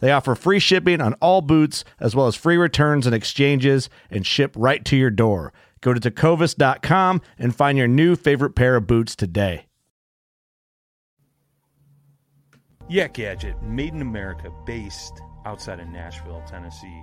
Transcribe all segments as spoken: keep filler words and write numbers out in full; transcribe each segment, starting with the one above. They offer free shipping on all boots, as well as free returns and exchanges, and ship right to your door. Go to tecovas dot com and find your new favorite pair of boots today. Yak Gadget, made in America, based outside of Nashville, Tennessee.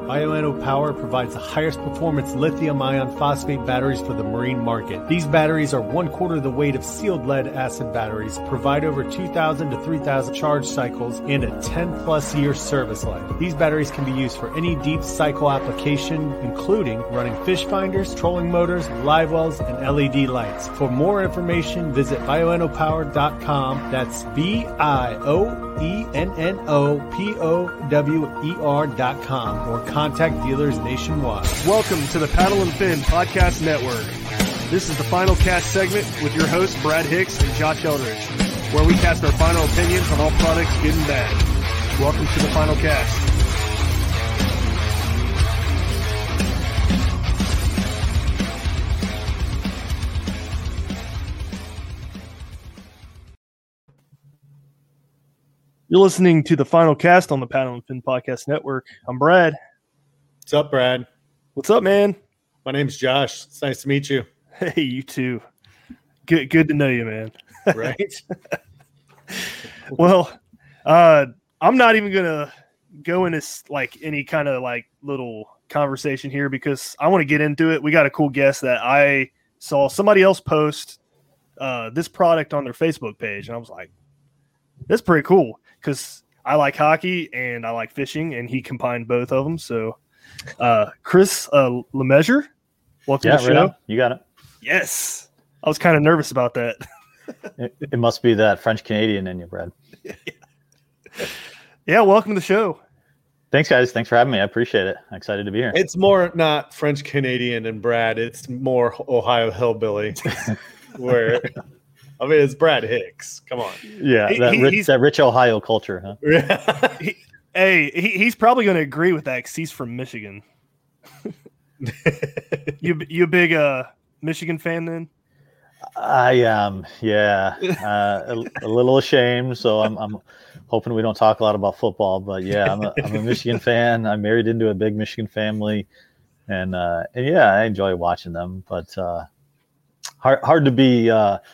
Bioenno Power provides the highest performance lithium-ion phosphate batteries for the marine market. These batteries are one quarter the weight of sealed lead-acid batteries, provide over two thousand to three thousand charge cycles, and a ten-plus year service life. These batteries can be used for any deep cycle application, including running fish finders, trolling motors, live wells, and L E D lights. For more information, visit bioenno power dot com. That's B I O E N N O P O W E R dot com or contact dealers nationwide. Welcome to the Paddle and Fin Podcast Network. This is the Final Cast segment with your hosts Brad Hicks and Josh Eldridge, where we cast our final opinions on all products good and bad. Welcome to the Final Cast. You're listening to the Final Cast on the Paddle and Fin Podcast Network. I'm Brad. What's up, Brad? What's up, man? My name's Josh. It's nice to meet you. Hey, you too. Good, good to know you, man. Right. Well, uh, I'm not even gonna go into like any kind of like little conversation here because I want to get into it. We got a cool guest that I saw somebody else post uh, this product on their Facebook page, and I was like, "That's pretty cool." Because I like hockey and I like fishing, and he combined both of them. So, uh, Chris uh, LeMessurier, welcome yeah, to the right show. You got it. Yes. I was kind of nervous about that. it, it must be that French-Canadian in you, Brad. yeah. yeah, welcome to the show. Thanks, guys. Thanks for having me. I appreciate it. I'm excited to be here. It's more not French-Canadian and Brad. It's more Ohio hillbilly where – I mean, it's Brad Hicks. Come on. Yeah, that, he, rich, that rich Ohio culture, huh? he, hey, he, he's probably going to agree with that because he's from Michigan. you you a big uh, Michigan fan then? I am, yeah. Uh, a, a little ashamed, so I'm, I'm hoping we don't talk a lot about football. But, yeah, I'm a, I'm a Michigan fan. I married into a big Michigan family. And, uh, and yeah, I enjoy watching them. But uh, hard, hard to be uh, –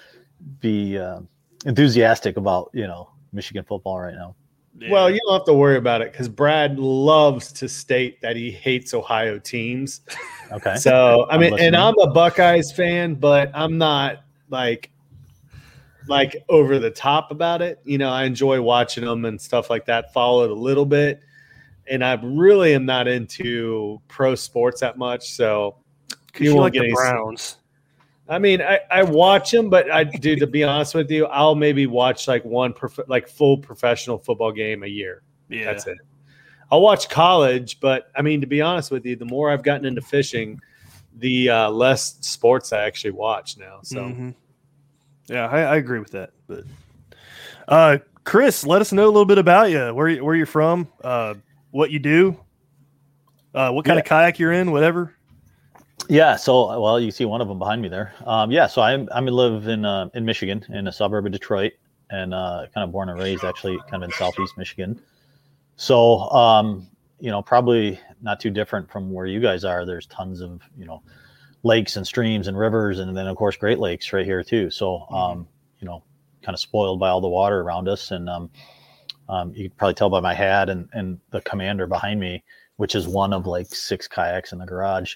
be uh, enthusiastic about, you know, Michigan football right now. Yeah. Well, you don't have to worry about it because Brad loves to state that he hates Ohio teams. Okay. So, I mean, I'm and I'm a Buckeyes fan, but I'm not like, like over the top about it. You know, I enjoy watching them and stuff like that, follow it a little bit. and I really am not into pro sports that much, so you, you won't like get the any Browns. I mean, I, I watch them, but I do. To be honest with you, I'll maybe watch like one prof- like full professional football game a year. Yeah, that's it. I'll watch college, but I mean, to be honest with you, the more I've gotten into fishing, the uh, less sports I actually watch now. So, mm-hmm. yeah, I, I agree with that. But uh, Chris, let us know a little bit about you. Where where you're from? Uh, what you do? Uh, what kind yeah. of kayak you're in? Whatever. Yeah, so well, you see one of them behind me there. Um, yeah, so I'm I'm live in uh, in Michigan, in a suburb of Detroit, and uh, kind of born and raised actually kind of in Southeast Michigan. So um, you know, probably not too different from where you guys are. There's tons of you know lakes and streams and rivers, and then of course Great Lakes right here too. So um, you know, kind of spoiled by all the water around us, and um, um, you can probably tell by my hat and and the Commander behind me, which is one of like six kayaks in the garage.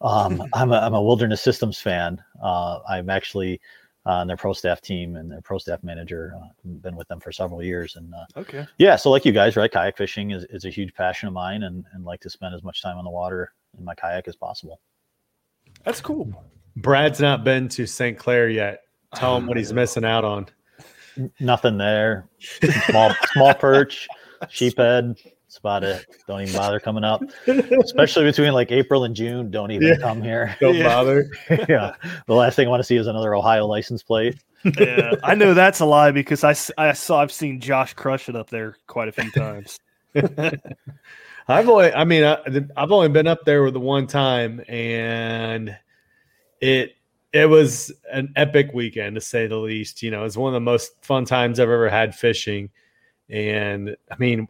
Um, I'm a, I'm a Wilderness Systems fan. Uh, I'm actually on their pro staff team and their pro staff manager. Uh, been with them for several years. And uh, okay, yeah. So like you guys, right? Kayak fishing is, is a huge passion of mine, and, and like to spend as much time on the water in my kayak as possible. That's cool. Brad's not been to Saint Clair yet. Tell him what he's missing out on. Nothing there. Small, small perch, sheephead. That's about it. Don't even bother coming up, especially between like April and June. Don't even yeah. come here. Don't yeah. bother. yeah. The last thing I want to see is another Ohio license plate. Yeah. I know that's a lie because I, I saw, I've seen Josh crush it up there quite a few times. I've only, I mean, I, I've only been up there with the one time, and it, it was an epic weekend to say the least. You know, it's one of the most fun times I've ever had fishing. And I mean,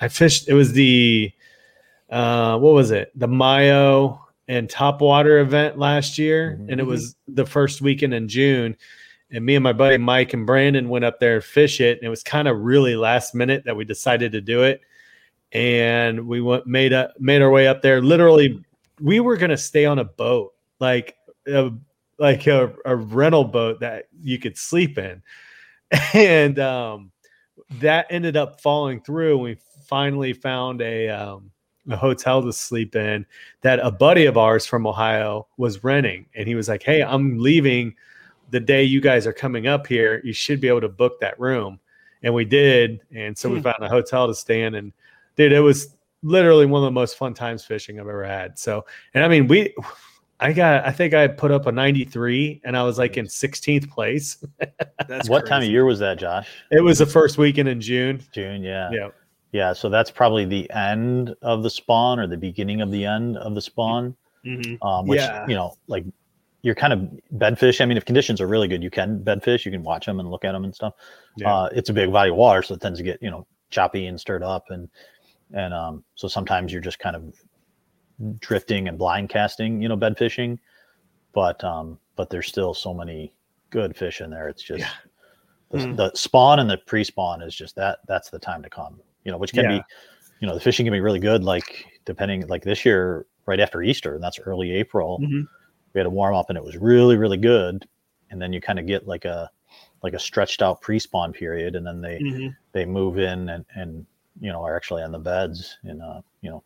I fished, it was the, uh, what was it? The Mayo and Topwater event last year. Mm-hmm. And it was the first weekend in June, and me and my buddy, Mike and Brandon, went up there and fish it. And it was kind of really last minute that we decided to do it. And we went, made a, made our way up there. Literally, we were going to stay on a boat, like, a, like a, a rental boat that you could sleep in. And, um, that ended up falling through. We finally found a um, a hotel to sleep in that a buddy of ours from Ohio was renting. And he was like, hey, I'm leaving the day you guys are coming up here. You should be able to book that room. And we did. And so we found a hotel to stay in. And, dude, it was literally one of the most fun times fishing I've ever had. So, and I mean, we – I got, I think I put up a ninety-three and I was like in sixteenth place. That's what crazy. Time of year was that, Josh? It was the first weekend in June. June. Yeah. Yeah. Yeah. So that's probably the end of the spawn or the beginning of the end of the spawn, mm-hmm. um, which, yeah. you know, like you're kind of bed fish. I mean, if conditions are really good, you can bed fish, you can watch them and look at them and stuff. Yeah. Uh, it's a big body of water. So it tends to get, you know, choppy and stirred up. And, and um, so sometimes you're just kind of drifting and blind casting, you know, bed fishing, but um but there's still so many good fish in there. It's just yeah. the, mm. the spawn and the pre-spawn is just that that's the time to come, you know, which can yeah. be, you know, the fishing can be really good, like depending, like this year right after Easter, and that's early April, mm-hmm. we had a warm up and it was really really good, and then you kind of get like a like a stretched out pre-spawn period, and then they mm-hmm. they move in and and you know are actually on the beds in uh you know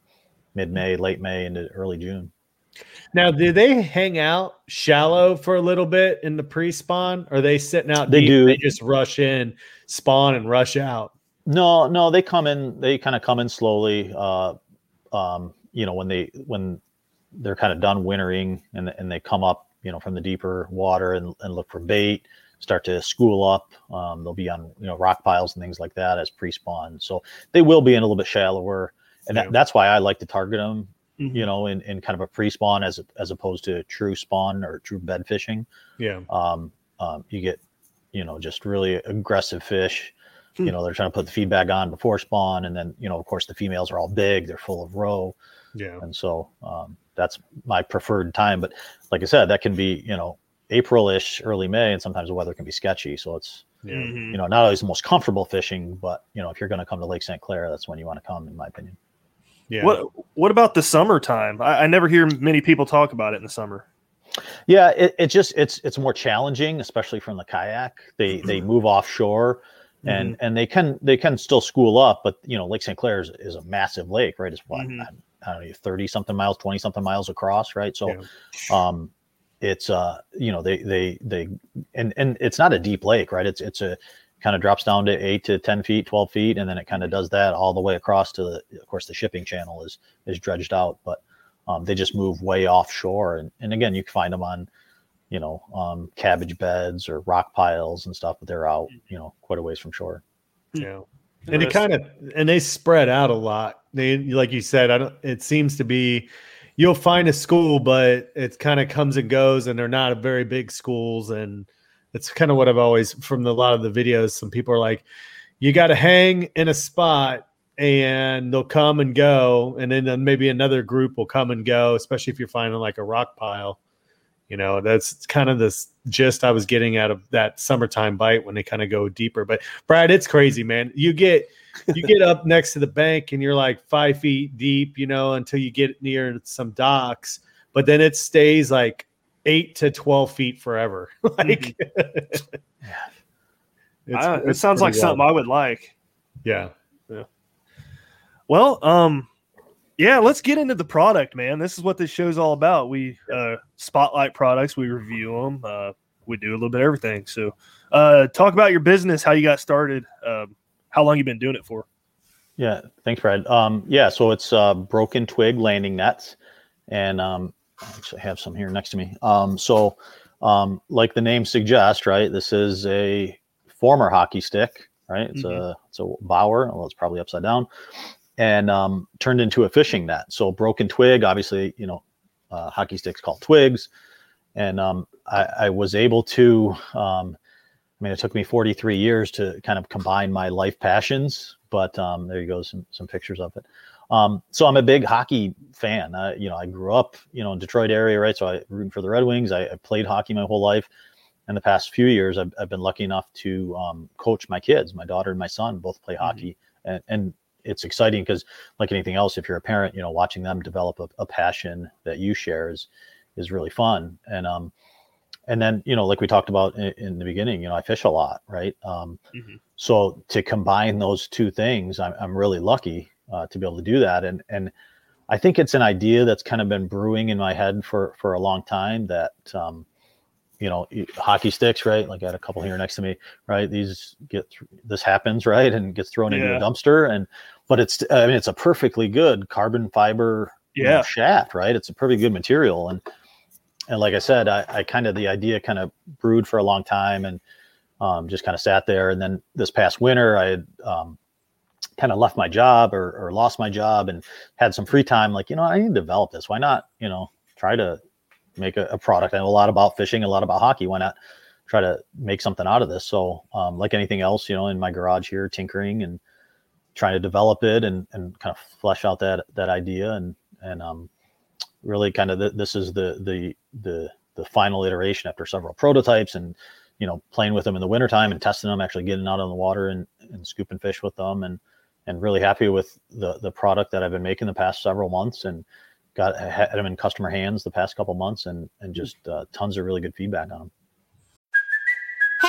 mid-May, late May into early June. Now, do they hang out shallow for a little bit in the pre-spawn? Or are they sitting out they deep do. They just rush in, spawn, and rush out? No, no, they come in, they kind of come in slowly. Uh, um, you know, when they when they're kind of done wintering and and they come up, you know, from the deeper water and, and look for bait, start to school up. Um, they'll be on, you know, rock piles and things like that as pre-spawn. So they will be in a little bit shallower. And that, that's why I like to target them, mm-hmm. you know, in, in kind of a pre-spawn as as opposed to true spawn or true bed fishing. Yeah. Um. Um. You get, you know, just really aggressive fish. Mm. You know, they're trying to put the feed back on before spawn, and then you know, of course, the females are all big. They're full of roe. Yeah. And so um, that's my preferred time. But like I said, that can be you know April-ish, early May, and sometimes the weather can be sketchy. So it's yeah. you know not always the most comfortable fishing, but you know if you're going to come to Lake Saint Clair, that's when you want to come, in my opinion. Yeah. What What about the summertime? I, I never hear many people talk about it in the summer. Yeah, it, it just it's it's more challenging, especially from the kayak. They they move offshore, Mm-hmm. And and they can they can still school up, but you know, Lake Saint Clair is, is a massive lake, right? It's what, mm-hmm. I don't know, thirty something miles, twenty something miles across, right? So yeah. um it's uh you know they they they and and it's not a deep lake, right? It's it's a kind of drops down to eight to ten feet, twelve feet, and then it kind of does that all the way across to the, of course, the shipping channel is is dredged out, but um they just move way offshore, and, and again you can find them on you know, um, cabbage beds or rock piles and stuff, but they're out, you know, quite a ways from shore. Yeah. And it kind of, and they spread out a lot. They, like you said, I don't, it seems to be, you'll find a school, but it kind of comes and goes, and they're not very big schools. And it's kind of what I've always, from the, a lot of the videos, some people are like, you got to hang in a spot and they'll come and go. And then maybe another group will come and go, especially if you're finding like a rock pile. You know, that's kind of the gist I was getting out of that summertime bite when they kind of go deeper. But Brad, it's crazy, man. You get you get up next to the bank and you're like five feet deep, you know, until you get near some docks. But then it stays like eight to twelve feet forever. Like, mm-hmm. I, it sounds like wild. Something I would like. Yeah. Yeah. Well, um. Yeah, let's get into the product, man. This is what this show's all about. We uh, spotlight products, we review them, uh, we do a little bit of everything. So, uh, talk about your business, how you got started, um, how long you've been doing it for. Yeah, thanks, Brad. Um, yeah, so it's uh, Broken Twig Landing Nets, and um, I actually have some here next to me. Um, so, um, like the name suggests, right? This is a former hockey stick, right? It's mm-hmm. a it's a Bauer. Well, it's probably upside down. And um, turned into a fishing net. So Broken Twig, obviously, you know, uh, hockey sticks called twigs. And um, I, I was able to, um, I mean, it took me forty-three years to kind of combine my life passions, but um, there you go, some some pictures of it. Um, so I'm a big hockey fan. I, you know, I grew up, you know, in Detroit area, right? So I rooting for the Red Wings. I, I played hockey my whole life. And the past few years, I've, I've been lucky enough to um, coach my kids. My daughter and my son both play hockey, mm-hmm. and, and it's exciting because, like anything else, if you're a parent, you know, watching them develop a, a passion that you share is, is really fun. And, um, and then, you know, like we talked about in, in the beginning, you know, I fish a lot, right? Um, mm-hmm. So to combine those two things, I'm, I'm really lucky uh, to be able to do that. And, and I think it's an idea that's kind of been brewing in my head for, for a long time that, um, you know, hockey sticks, right? Like I had a couple here next to me, right? These get, th- this happens, right? And gets thrown yeah. into a dumpster. And, but it's, I mean, it's a perfectly good carbon fiber yeah. you know, shaft, right? It's a pretty good material. And, and like I said, I, I kind of, the idea kind of brewed for a long time and um, just kind of sat there. And then this past winter, I had um, kind of left my job or, or lost my job and had some free time. Like, you know, I need to develop this. Why not, you know, try to make a, a product. I know a lot about fishing, a lot about hockey. Why not try to make something out of this? So um, like anything else, you know, in my garage here, tinkering and trying to develop it and, and kind of flesh out that, that idea. And, and um, really kind of, the, this is the, the, the, the final iteration after several prototypes and, you know, playing with them in the wintertime and testing them, actually getting out on the water and, and scooping fish with them and, and really happy with the, the product that I've been making the past several months and, Got had them in customer hands the past couple months, and and just uh, tons of really good feedback on them. Hey,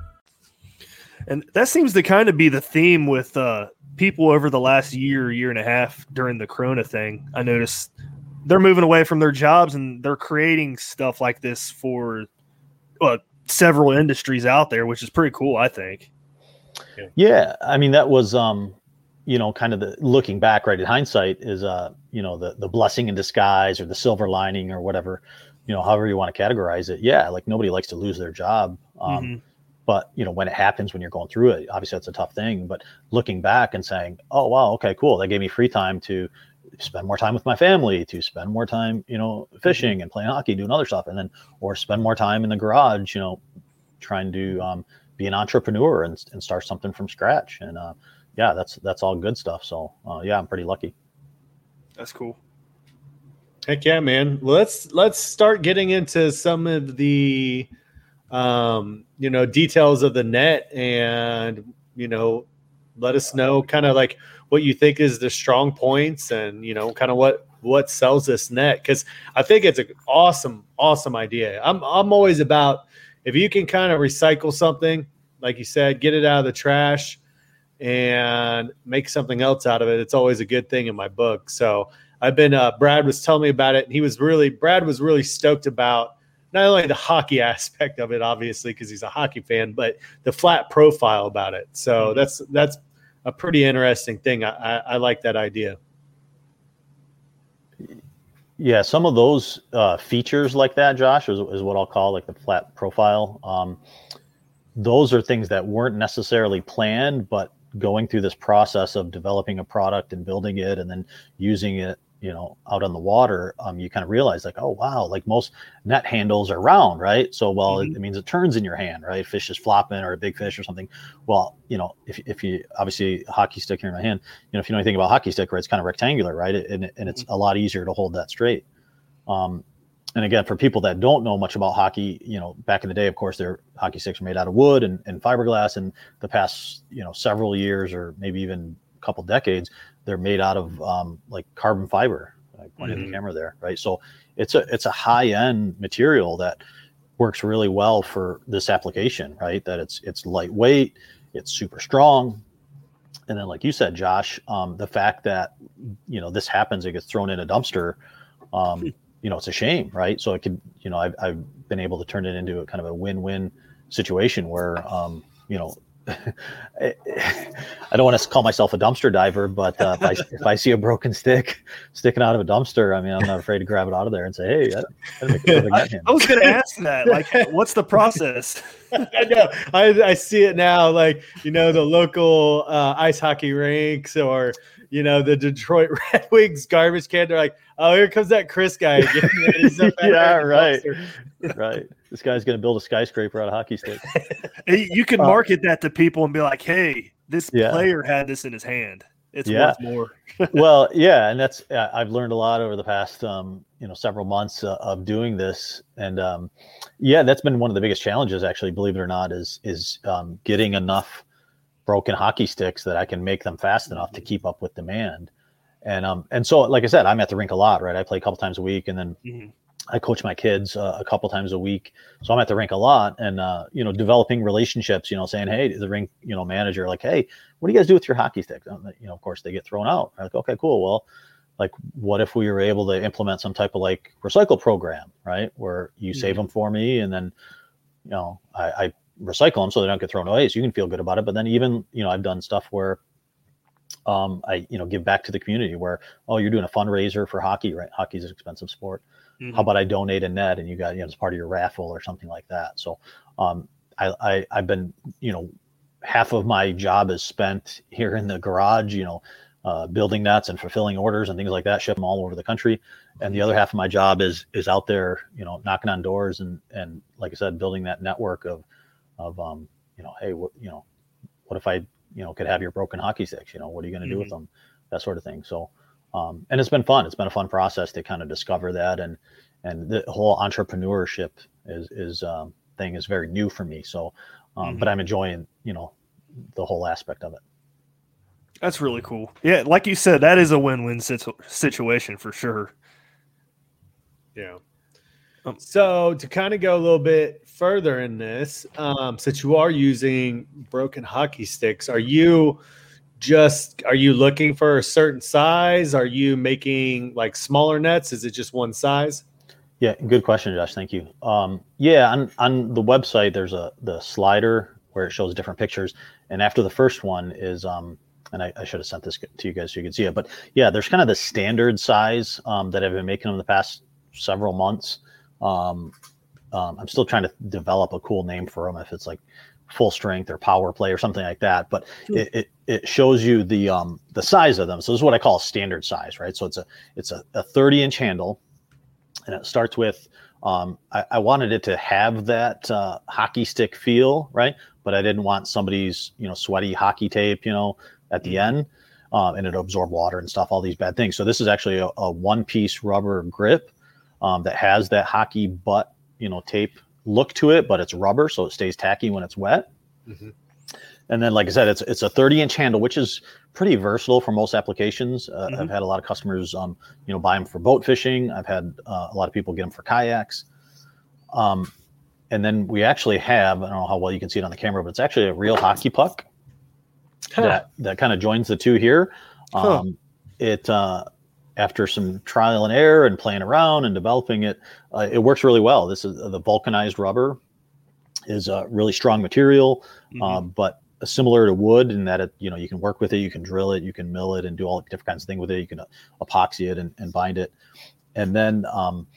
And that seems to kind of be the theme with uh, people over the last year, year and a half during the Corona thing. I noticed they're moving away from their jobs and they're creating stuff like this for uh, several industries out there, which is pretty cool, I think. Yeah, yeah I mean, that was... Um... you know, kind of the looking back, right, in hindsight is, uh, you know, the, the blessing in disguise or the silver lining or whatever, you know, however you want to categorize it. Yeah. Like nobody likes to lose their job. Um, mm-hmm. But, you know, when it happens, when you're going through it, obviously that's a tough thing, but looking back and saying, oh, wow, okay, cool. That gave me free time to spend more time with my family, to spend more time, you know, fishing mm-hmm. and playing hockey, doing other stuff. And then, or spend more time in the garage, you know, trying to um, be an entrepreneur and, and start something from scratch. And, uh, yeah, that's that's all good stuff. So uh, yeah, I'm pretty lucky. That's cool. Heck yeah, man. Let's let's start getting into some of the um, you know, details of the net, and you know, let us know kind of like what you think is the strong points, and you know, kind of what what sells this net, because I think it's an awesome, awesome idea. I'm I'm always about, if you can kind of recycle something, like you said, get it out of the trash and make something else out of it, it's always a good thing in my book. So I've been, uh, Brad was telling me about it, and he was really, Brad was really stoked about not only the hockey aspect of it, obviously, because he's a hockey fan, but the flat profile about it. So mm-hmm. that's, that's a pretty interesting thing. I, I, I like that idea. Yeah. Some of those uh, features like that, Josh, is, is what I'll call like the flat profile. Um, those are things that weren't necessarily planned, but going through this process of developing a product and building it and then using it, you know, out on the water, um, you kind of realize like, oh, wow, like most net handles are round, right? So, well, mm-hmm. it, it means it turns in your hand, right? Fish is flopping or a big fish or something. Well, you know, if if you obviously a hockey stick here in my hand, you know, if you know anything about hockey stick, right, it's kind of rectangular, right? It, and, and it's mm-hmm. a lot easier to hold that straight. Um, and again, for people that don't know much about hockey, you know, back in the day, of course, their hockey sticks were made out of wood and, and fiberglass. And the past, you know, several years or maybe even a couple decades, they're made out of um, like carbon fiber. I pointed mm-hmm. the camera there, right? So it's a it's a high end material that works really well for this application, right? That it's it's lightweight, it's super strong. And then, like you said, Josh, um, the fact that you know this happens, it gets thrown in a dumpster. Um, you know, it's a shame, right? So it could, you know, I've, I've been able to turn it into a kind of a win-win situation where, um, you know, I, I don't want to call myself a dumpster diver, but uh, if, I, if I see a broken stick sticking out of a dumpster, I mean, I'm not afraid to grab it out of there and say, hey, that, that'd make a I, I was going to ask that. Like, what's the process? I know. I, I see it now. Like, you know, the local uh, ice hockey rinks or, you know, the Detroit Red Wings garbage can. They're like, oh, here comes that Chris guy again. Yeah, right. Right. This guy's going to build a skyscraper out of hockey stick. You can market um, that to people and be like, hey, this yeah. player had this in his hand. It's yeah. worth more. Well, yeah. And that's, I've learned a lot over the past, um, you know, several months uh, of doing this. And um, yeah, that's been one of the biggest challenges, actually, believe it or not, is, is um, getting enough broken hockey sticks that I can make them fast enough to keep up with demand. And, um, and so, like I said, I'm at the rink a lot, right? I play a couple times a week and then mm-hmm. I coach my kids uh, a couple times a week. So I'm at the rink a lot and, uh, you know, developing relationships, you know, saying, hey, the rink, you know, manager, like, hey, what do you guys do with your hockey sticks? You know, of course they get thrown out. I'm like, okay, cool. Well, like, what if we were able to implement some type of like recycle program, right? Where you mm-hmm. save them for me. And then, you know, I, I, recycle them so they don't get thrown away, so you can feel good about it. But then even, you know, I've done stuff where um I, you know, give back to the community where, oh, you're doing a fundraiser for hockey, right? Hockey's an expensive sport. Mm-hmm. How about I donate a net and you got, you know, it's part of your raffle or something like that. So um I, I I've been, you know, half of my job is spent here in the garage, you know, uh building nets and fulfilling orders and things like that, ship them all over the country. And the other half of my job is is out there, you know, knocking on doors and and like I said, building that network of of, um, you know, hey, what, you know, what if I, you know, could have your broken hockey sticks, you know, what are you going to mm-hmm. do with them? That sort of thing. So, um, and it's been fun. It's been a fun process to kind of discover that. And, and the whole entrepreneurship is, is, um, thing is very new for me. So, um, mm-hmm. but I'm enjoying, you know, the whole aspect of it. That's really cool. Yeah. Like you said, that is a win-win situ- situation for sure. Yeah. Um, so to kind of go a little bit further in this, um, since you are using broken hockey sticks, are you just, are you looking for a certain size? Are you making like smaller nets? Is it just one size? Yeah. Good question, Josh. Thank you. Um, yeah. On, on the website, there's a, the slider where it shows different pictures. And after the first one is, um, and I, I should have sent this to you guys so you could see it, but yeah, there's kind of the standard size, um, that I've been making them the past several months. Um, um, I'm still trying to develop a cool name for them, if it's like full strength or power play or something like that, but sure. it, it, it shows you the, um, the size of them. So this is what I call a standard size, right? So it's a, it's a, a thirty inch handle and it starts with, um, I, I wanted it to have that, uh, hockey stick feel, right? But I didn't want somebody's, you know, sweaty hockey tape, you know, at the end, um, and it'll absorb water and stuff, all these bad things. So this is actually a, a one-piece rubber grip um, that has that hockey butt, you know, tape look to it, but it's rubber, so it stays tacky when it's wet. Mm-hmm. And then, like I said, it's it's a thirty-inch handle, which is pretty versatile for most applications. Uh, mm-hmm. I've had a lot of customers, um, you know, buy them for boat fishing. I've had uh, a lot of people get them for kayaks. Um, and then we actually have, I don't know how well you can see it on the camera, but it's actually a real hockey puck huh. that, that kind of joins the two here. Um, huh. It uh, after some trial and error and playing around and developing it, uh, it works really well. This is the vulcanized rubber is a really strong material, mm-hmm. uh, but similar to wood in that it, you know, you can work with it, you can drill it, you can mill it and do all different kinds of things with it. You can uh, epoxy it and, and bind it. And then um,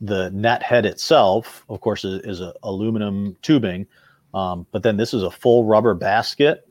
the net head itself, of course, is, is a aluminum tubing. Um, but then this is a full rubber basket.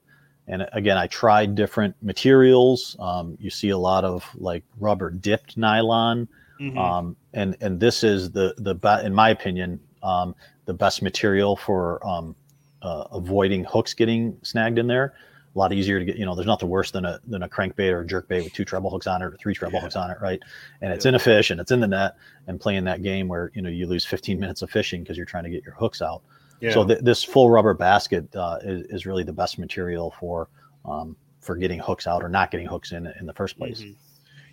And again, I tried different materials. Um, you see a lot of like rubber dipped nylon. Mm-hmm. Um, and, and this is the, the, be- in my opinion, um, the best material for, um, Uh, avoiding hooks getting snagged in there. A lot easier to get, you know, there's nothing worse than a than a crankbait or a jerkbait with two treble hooks on it or three treble yeah. hooks on it, right? And it's yeah. in a fish and it's in the net and playing that game where, you know, you lose fifteen minutes of fishing because you're trying to get your hooks out. Yeah. So th- this full rubber basket uh, is, is really the best material for um, for getting hooks out or not getting hooks in in the first place. Mm-hmm.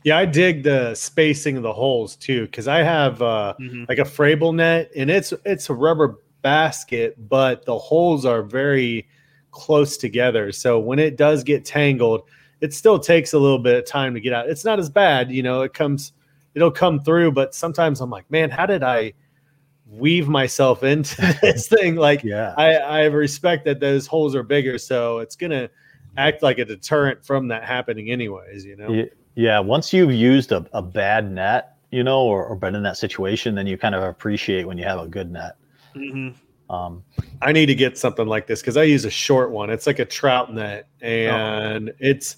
Yeah, I dig the spacing of the holes too, because I have uh, mm-hmm. like a Frabill net and it's it's a rubber basket, but the holes are very close together, so when it does get tangled, it still takes a little bit of time to get out. It's not as bad, you know, it comes it'll come through, but sometimes I'm like, man, how did I weave myself into this thing? Like yeah. I, I respect that those holes are bigger, so it's gonna act like a deterrent from that happening anyways, you know. Yeah, once you've used a, a bad net, you know, or, or been in that situation, then you kind of appreciate when you have a good net. Mm-hmm. Um, I need to get something like this because I use a short one. It's like a trout net, and oh. it's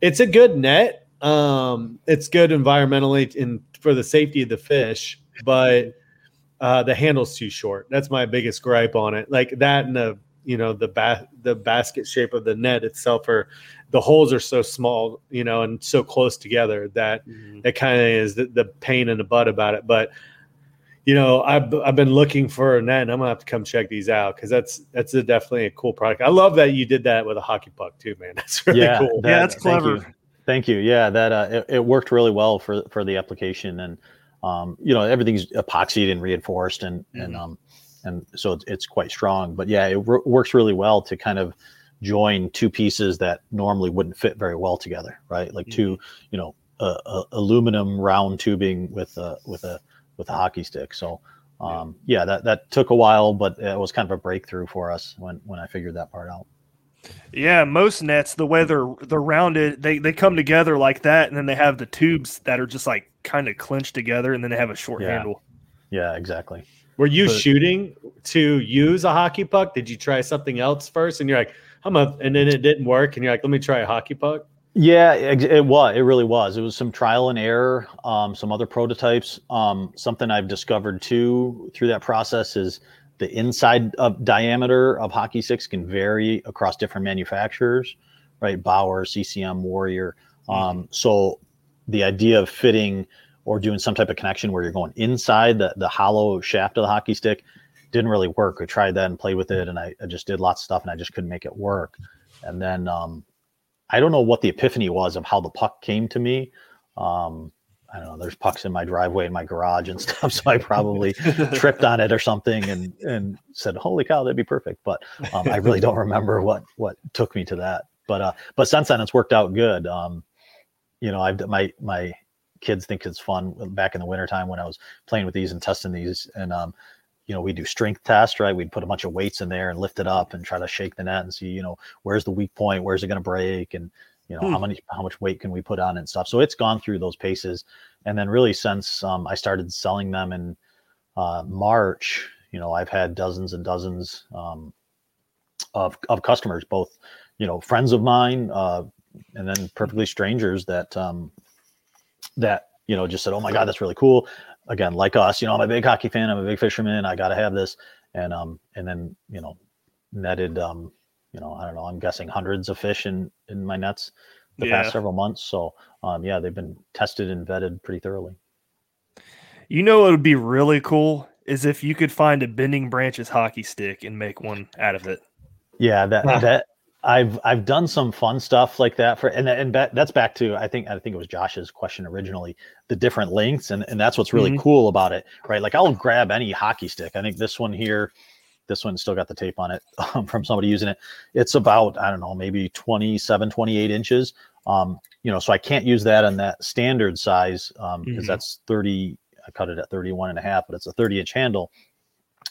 it's a good net. Um, it's good environmentally and for the safety of the fish, but uh, the handle's too short. That's my biggest gripe on it. Like that, and the you know the ba- the basket shape of the net itself, or the holes are so small, you know, and so close together that mm-hmm. it kind of is the, the pain in the butt about it, but. You know, I've I've been looking for a net, and I'm gonna have to come check these out because that's that's a definitely a cool product. I love that you did that with a hockey puck too, man. That's really yeah, cool. That, yeah, that's clever. Thank you. Thank you. Yeah, that uh, it, it worked really well for for the application, and um, you know, everything's epoxied and reinforced, and mm-hmm. and um, and so it's, it's quite strong. But yeah, it re- works really well to kind of join two pieces that normally wouldn't fit very well together, right? Like mm-hmm. two, you know, uh, uh, aluminum round tubing with a uh, with a with a hockey stick. So, um, yeah, that, that took a while, but it was kind of a breakthrough for us when, when I figured that part out. Yeah. Most nets, the way they're, they're rounded, they, they come together like that. And then they have the tubes that are just like kind of clenched together. And then they have a short yeah. handle. Yeah, exactly. Were you but, shooting to use a hockey puck? Did you try something else first? And you're like, I'm a, and then it didn't work. And you're like, let me try a hockey puck. Yeah, it, it was. It really was. It was some trial and error, um, some other prototypes. Um, something I've discovered too through that process is the inside of diameter of hockey sticks can vary across different manufacturers, right? Bauer, C C M, Warrior. Um, so the idea of fitting or doing some type of connection where you're going inside the, the hollow shaft of the hockey stick didn't really work. We tried that and played with it, and I, I just did lots of stuff, and I just couldn't make it work. And then... Um, I don't know what the epiphany was of how the puck came to me. Um, I don't know. There's pucks in my driveway, in my garage and stuff. So I probably tripped on it or something and, and said, holy cow, that'd be perfect. But um, I really don't remember what, what took me to that. But, uh, but since then it's worked out good. Um, you know, I've, my, my kids think it's fun back in the wintertime when I was playing with these and testing these and, um, you know, we do strength tests, right? We'd put a bunch of weights in there and lift it up and try to shake the net and see, you know, where's the weak point? Where's it going to break? And, you know, hmm. how many, how much weight can we put on and stuff? So it's gone through those paces. And then really since um, I started selling them in uh, March, you know, I've had dozens and dozens um, of, of customers, both, you know, friends of mine uh, and then perfectly strangers that, um, that, you know, just said, oh my God, that's really cool. Again, like us, you know, I'm a big hockey fan. I'm a big fisherman. I got to have this. And, um, and then, you know, netted, um, you know, I don't know, I'm guessing hundreds of fish in, in my nets the yeah. past several months. So, um, yeah, they've been tested and vetted pretty thoroughly. You know, it would be really cool is if you could find a bending branches hockey stick and make one out of it. Yeah, that that I've I've done some fun stuff like that for, and and that, that's back to I think I think it was Josh's question originally, the different lengths, and, and that's what's really mm-hmm. cool about it, right? Like I'll grab any hockey stick. I think this one here, this one's still got the tape on it um, from somebody using it. It's about I don't know maybe twenty-seven, twenty-eight inches. Um, you know, so I can't use that on that standard size um, because mm-hmm. that's thirty. I cut it at thirty-one and a half, but it's a thirty inch handle.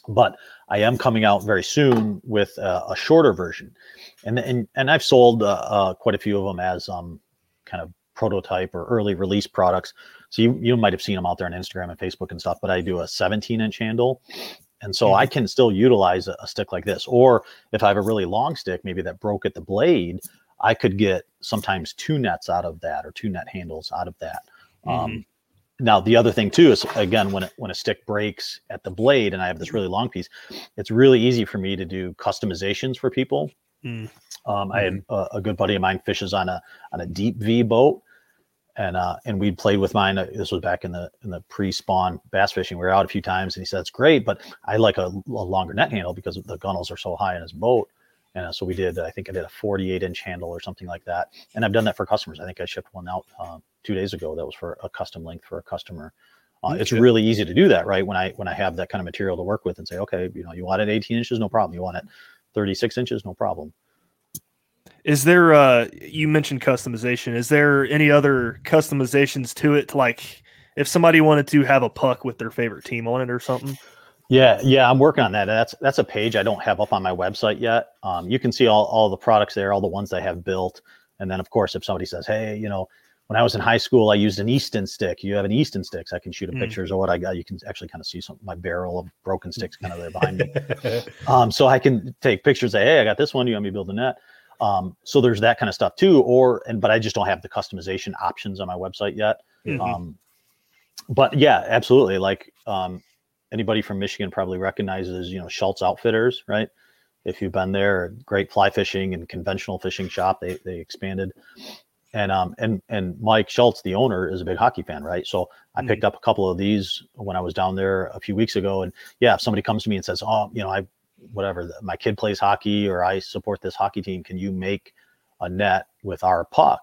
But I am coming out very soon with uh, a shorter version. And, and, and I've sold uh, uh, quite a few of them as um, kind of prototype or early release products. So you, you might've seen them out there on Instagram and Facebook and stuff, but I do a seventeen inch handle. And so I can still utilize a, a stick like this, or if I have a really long stick, maybe that broke at the blade, I could get sometimes two nets out of that or two net handles out of that. Um, mm-hmm. Now, the other thing, too, is, again, when it, when a stick breaks at the blade and I have this really long piece, it's really easy for me to do customizations for people. Mm. Um, I had a, a good buddy of mine fishes on a on a deep V boat, and uh, and we'd played with mine. This was back in the in the pre-spawn bass fishing. We were out a few times, and he said, it's great, but I like a, a longer net handle because the gunnels are so high in his boat. And uh, so we did, I think I did a forty-eight inch handle or something like that. And I've done that for customers. I think I shipped one out uh, two days ago. That was for a custom length for a customer. Uh, it's good. Really easy to do that, right? When I, when I have that kind of material to work with and say, okay, you know, you want it eighteen inches, no problem. You want it thirty-six inches, no problem. Is there uh you mentioned customization. Is there any other customizations to it? To like if somebody wanted to have a puck with their favorite team on it or something? Yeah, yeah, I'm working on that. That's that's a page I don't have up on my website yet. Um, you can see all, all the products there, all the ones I have built. And then, of course, if somebody says, hey, you know, when I was in high school, I used an Easton stick. You have an Easton sticks. I can shoot a mm. pictures of what I got. You can actually kind of see some my barrel of broken sticks kind of there behind me. Um, so I can take pictures and say, hey, I got this one. You want me to build a net? Um, so there's that kind of stuff, too. Or and but I just don't have the customization options on my website yet. Mm-hmm. Um, but, yeah, absolutely. Like um, – anybody from Michigan probably recognizes, you know, Schultz Outfitters, right? If you've been there, great fly fishing and conventional fishing shop. They they expanded. And um and and Mike Schultz, the owner, is a big hockey fan, right? So I picked up a couple of these when I was down there a few weeks ago. And yeah, if somebody comes to me and says, oh, you know, I whatever, my kid plays hockey or I support this hockey team, can you make a net with our puck?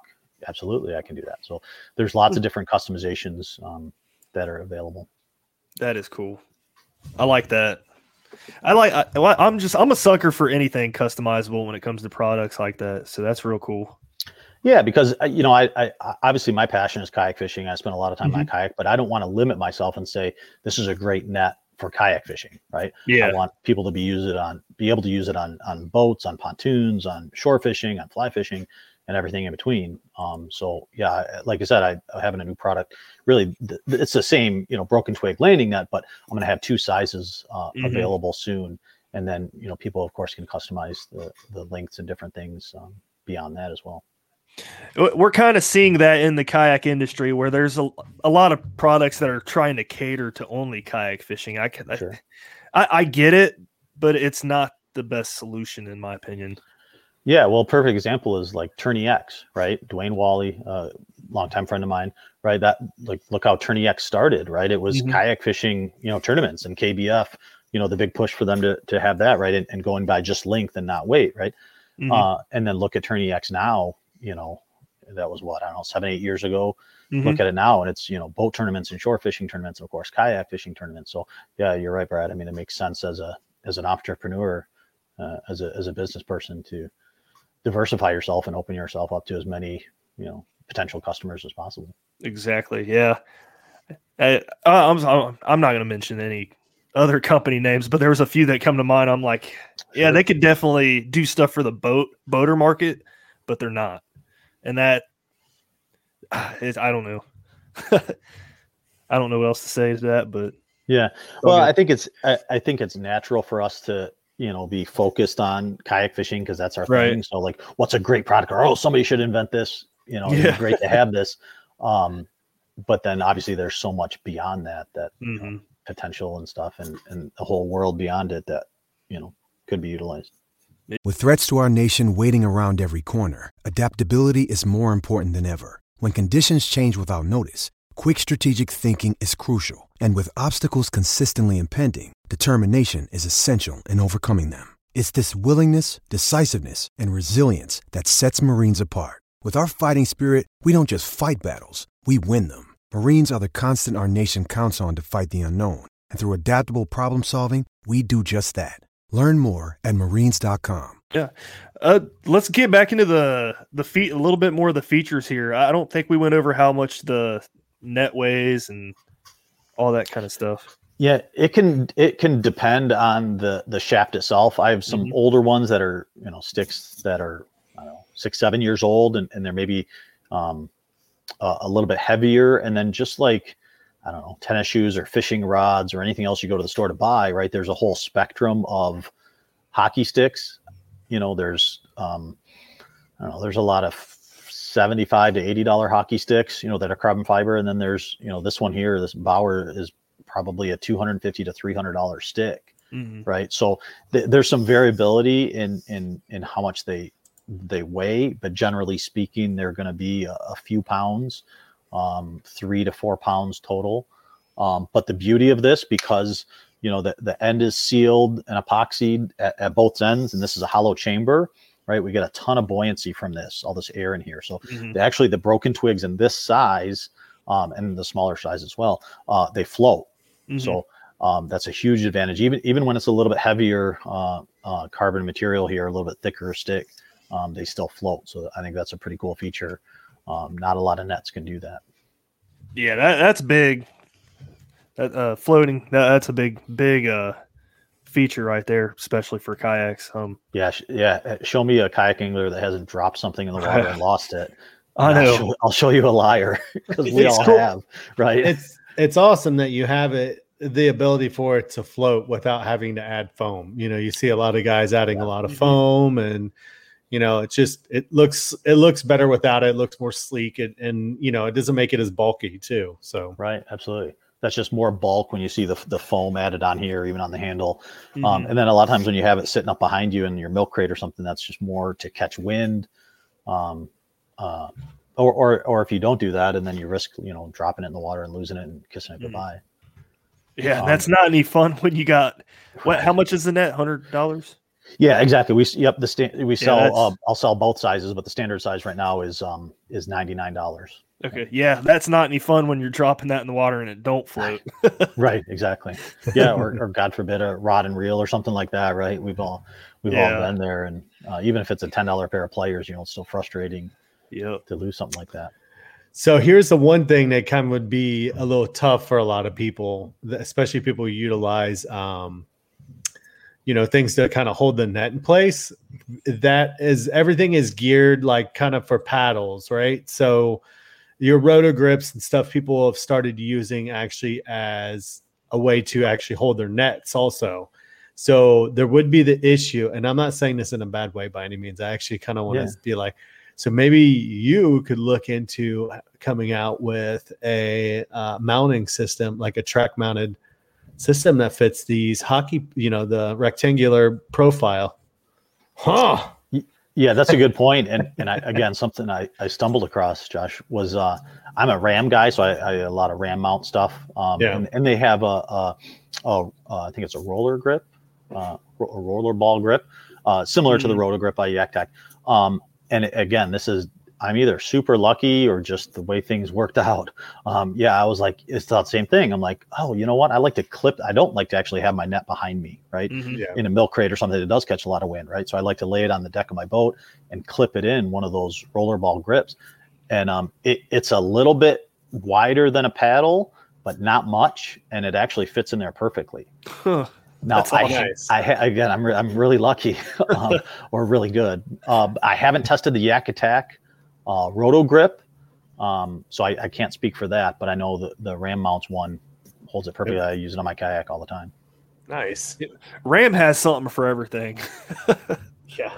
Absolutely, I can do that. So there's lots of different customizations um, that are available. That is cool. I like that. I like, I, I'm just, I'm a sucker for anything customizable when it comes to products like that. So that's real cool. Yeah. Because you know, I, I, obviously my passion is kayak fishing. I spend a lot of time mm-hmm. on kayak, but I don't want to limit myself and say, this is a great net for kayak fishing. Right. Yeah. I want people to be use it on, be able to use it on, on boats, on pontoons, on shore fishing, on fly fishing and everything in between. Um, so yeah, like I said, I, I'm having a new product. Really, th- it's the same, you know, broken twig landing net, but I'm going to have two sizes uh, mm-hmm. available soon. And then, you know, people of course can customize the, the lengths and different things um, beyond that as well. We're kind of seeing that in the kayak industry where there's a, a lot of products that are trying to cater to only kayak fishing. I can, sure. I, I get it, but it's not the best solution in my opinion. Yeah, well, perfect example is like TourneyX, right? Dwayne Wally, a uh, longtime friend of mine, right? That like look how TourneyX started, right? It was mm-hmm. kayak fishing, you know, tournaments and K B F, you know, the big push for them to to have that, right? And, and going by just length and not weight, right? Mm-hmm. Uh, and then look at TourneyX now, you know, that was what, I don't know, seven, eight years ago. Mm-hmm. Look at it now and it's, you know, boat tournaments and shore fishing tournaments, and of course, kayak fishing tournaments. So yeah, you're right, Brad. I mean, it makes sense as a as an entrepreneur, uh, as a as a business person to diversify yourself and open yourself up to as many, you know, potential customers as possible. Exactly. Yeah. I, I'm, I'm not going to mention any other company names, but there was a few that come to mind. I'm like, yeah, they could definitely do stuff for the boat boater market, but they're not. And that is, I don't know. I don't know what else to say to that, but yeah. Well, okay. I think it's, I, I think it's natural for us to, you know, be focused on kayak fishing because that's our right. thing. So like, what's a great product? Or, oh, somebody should invent this, you know, yeah. it'd be great to have this. Um, but then obviously there's so much beyond that, that mm-hmm. you know, potential and stuff and, and the whole world beyond it that, you know, could be utilized. With threats to our nation waiting around every corner, adaptability is more important than ever. When conditions change without notice, quick strategic thinking is crucial, and with obstacles consistently impending, determination is essential in overcoming them. It's this willingness, decisiveness, and resilience that sets Marines apart. With our fighting spirit, we don't just fight battles, we win them. Marines are the constant our nation counts on to fight the unknown, and through adaptable problem-solving, we do just that. Learn more at marines dot com. Yeah. Uh, let's get back into the, the feet a little bit more of the features here. I don't think we went over how much the net weighs and all that kind of stuff. Yeah, it can, it can depend on the, the shaft itself. I have some mm-hmm. older ones that are, you know, sticks that are, I don't know, six, seven years old, and, and they're maybe um, a, a little bit heavier. And then just like, I don't know, tennis shoes or fishing rods or anything else you go to the store to buy, right? There's a whole spectrum of hockey sticks. You know, there's, um, I don't know, there's a lot of seventy-five to eighty dollars hockey sticks, you know, that are carbon fiber. And then there's, you know, this one here, this Bauer is probably a two hundred fifty to three hundred dollars stick, mm-hmm. right? So th- there's some variability in, in, in how much they, they weigh, but generally speaking, they're going to be a, a few pounds, um, three to four pounds total. Um, but the beauty of this, because you know, the, the end is sealed and epoxied at, at both ends. And this is a hollow chamber, right? We get a ton of buoyancy from this, all this air in here. So mm-hmm. they actually, the broken twigs in this size um, and the smaller size as well, uh, they float. Mm-hmm. So um, that's a huge advantage. Even, even when it's a little bit heavier uh, uh, carbon material here, a little bit thicker stick, um, they still float. So I think that's a pretty cool feature. Um, not a lot of nets can do that. Yeah, that, that's big. That uh, floating, that, that's a big, big uh, feature right there, especially for kayaks. Um, yeah, sh- yeah. Show me a kayak angler that hasn't dropped something in the water and lost it. I know. I'll show, I'll show you a liar, because we all cool. have, right? It's it's awesome that you have it, the ability for it to float without having to add foam. You know, you see a lot of guys adding yeah. a lot of foam, and you know, it's just it looks it looks better without it. It looks more sleek, and, and you know, it doesn't make it as bulky too. So right, absolutely. That's just more bulk when you see the the foam added on here, even on the handle. Mm-hmm. Um, and then a lot of times when you have it sitting up behind you in your milk crate or something, that's just more to catch wind. Um, uh, or, or, or if you don't do that, and then you risk, you know, dropping it in the water and losing it and kissing it mm-hmm. goodbye. Yeah. Um, that's not any fun when you got, what, how much is the net? one hundred dollars? Yeah, exactly. We, yep. The stand, we sell, yeah, uh, I'll sell both sizes, but the standard size right now is, um, is ninety-nine dollars. Okay. Yeah. That's not any fun when you're dropping that in the water and it don't float. Right. Exactly. Yeah. Or, or God forbid a rod and reel or something like that. Right. We've all, we've yeah. all been there. And uh, even if it's a ten dollars pair of pliers, you know, it's still frustrating yep. to lose something like that. So here's the one thing that kind of would be a little tough for a lot of people, especially people who utilize, um, you know, things to kind of hold the net in place. That is, everything is geared like kind of for paddles. Right. So, your roto grips and stuff people have started using actually as a way to actually hold their nets also. So there would be the issue, and I'm not saying this in a bad way by any means. I actually kind of want yeah. to be like, so maybe you could look into coming out with a uh, mounting system, like a track mounted system that fits these hockey, you know, the rectangular profile. Huh. Yeah, that's a good point. And and I, again, something I, I stumbled across, Josh, was uh, I'm a RAM guy, so I, I a lot of RAM mount stuff. Um, yeah. and, and they have a, a, a, a I think it's a roller grip, uh, a roller ball grip, uh, similar mm-hmm. to the Roto Grip by Yak Attack. Um, and again, this is I'm either super lucky or just the way things worked out. Um, yeah, I was like, it's the same thing. I'm like, oh, you know what? I like to clip. I don't like to actually have my net behind me, right? Mm-hmm, yeah. In a milk crate or something that does catch a lot of wind, right? So I like to lay it on the deck of my boat and clip it in one of those rollerball grips. And um, it, it's a little bit wider than a paddle, but not much. And it actually fits in there perfectly. Huh. Now, I, nice. I, I, again, I'm, re- I'm really lucky um, or really good. Um, I haven't tested the Yak Attack Uh, Roto Grip, um, so I, I can't speak for that, but I know the, the RAM mounts one holds it perfectly. I use it on my kayak all the time. Nice. RAM has something for everything. yeah,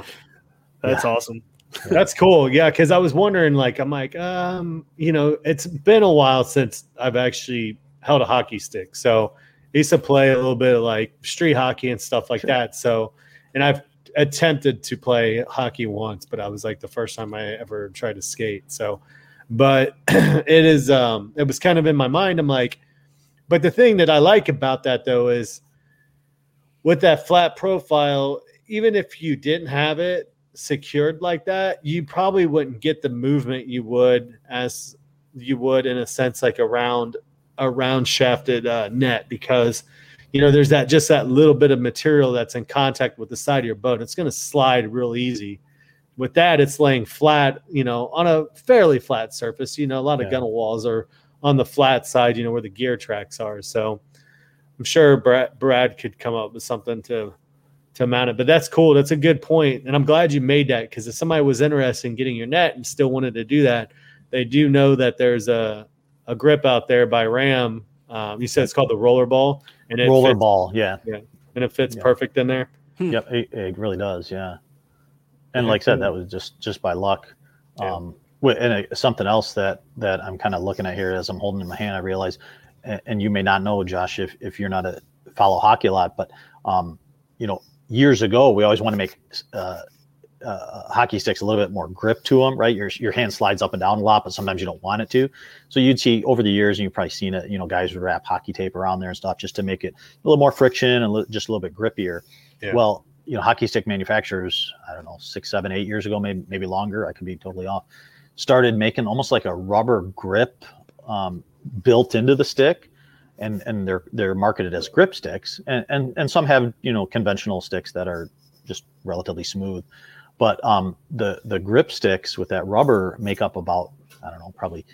that's yeah. awesome. Yeah. That's cool. Yeah, because I was wondering, like, I'm like, um, you know, it's been a while since I've actually held a hockey stick. So I used to play a little bit of like street hockey and stuff like sure. that. So, and I've attempted to play hockey once, but I was like the first time I ever tried to skate. So, but it is, um, it was kind of in my mind. I'm like, but the thing that I like about that though is with that flat profile, even if you didn't have it secured like that, you probably wouldn't get the movement you would as you would in a sense, like around a round shafted uh, net, because, you know, there's that just that little bit of material that's in contact with the side of your boat. It's going to slide real easy. With that, it's laying flat, you know, on a fairly flat surface. You know, a lot of yeah. gunnel walls are on the flat side, you know, where the gear tracks are. So I'm sure Brad, Brad could come up with something to to mount it. But that's cool. That's a good point. And I'm glad you made that, because if somebody was interested in getting your net and still wanted to do that, they do know that there's a, a grip out there by RAM. Um, you said it's called the rollerball. And it roller fits, ball, yeah. yeah. And it fits yeah. perfect in there. Yep, it, it really does, yeah. And yeah, like I said, cool. that was just, just by luck. Yeah. Um, and a, something else that, that I'm kind of looking at here as I'm holding in my hand, I realize, and, and you may not know, Josh, if, if you're not a follow hockey a lot, but, um, you know, years ago, we always want to make uh, uh, hockey sticks a little bit more grip to them, right? Your your hand slides up and down a lot, but sometimes you don't want it to. So you'd see over the years, and you've probably seen it, you know, guys would wrap hockey tape around there and stuff just to make it a little more friction and li- just a little bit grippier. Yeah. Well, you know, hockey stick manufacturers, I don't know, six, seven, eight years ago, maybe maybe longer, I could be totally off, started making almost like a rubber grip um, built into the stick. And and they're they're marketed as grip sticks, and, and and some have, you know, conventional sticks that are just relatively smooth, but um the the grip sticks with that rubber make up about, I don't know, probably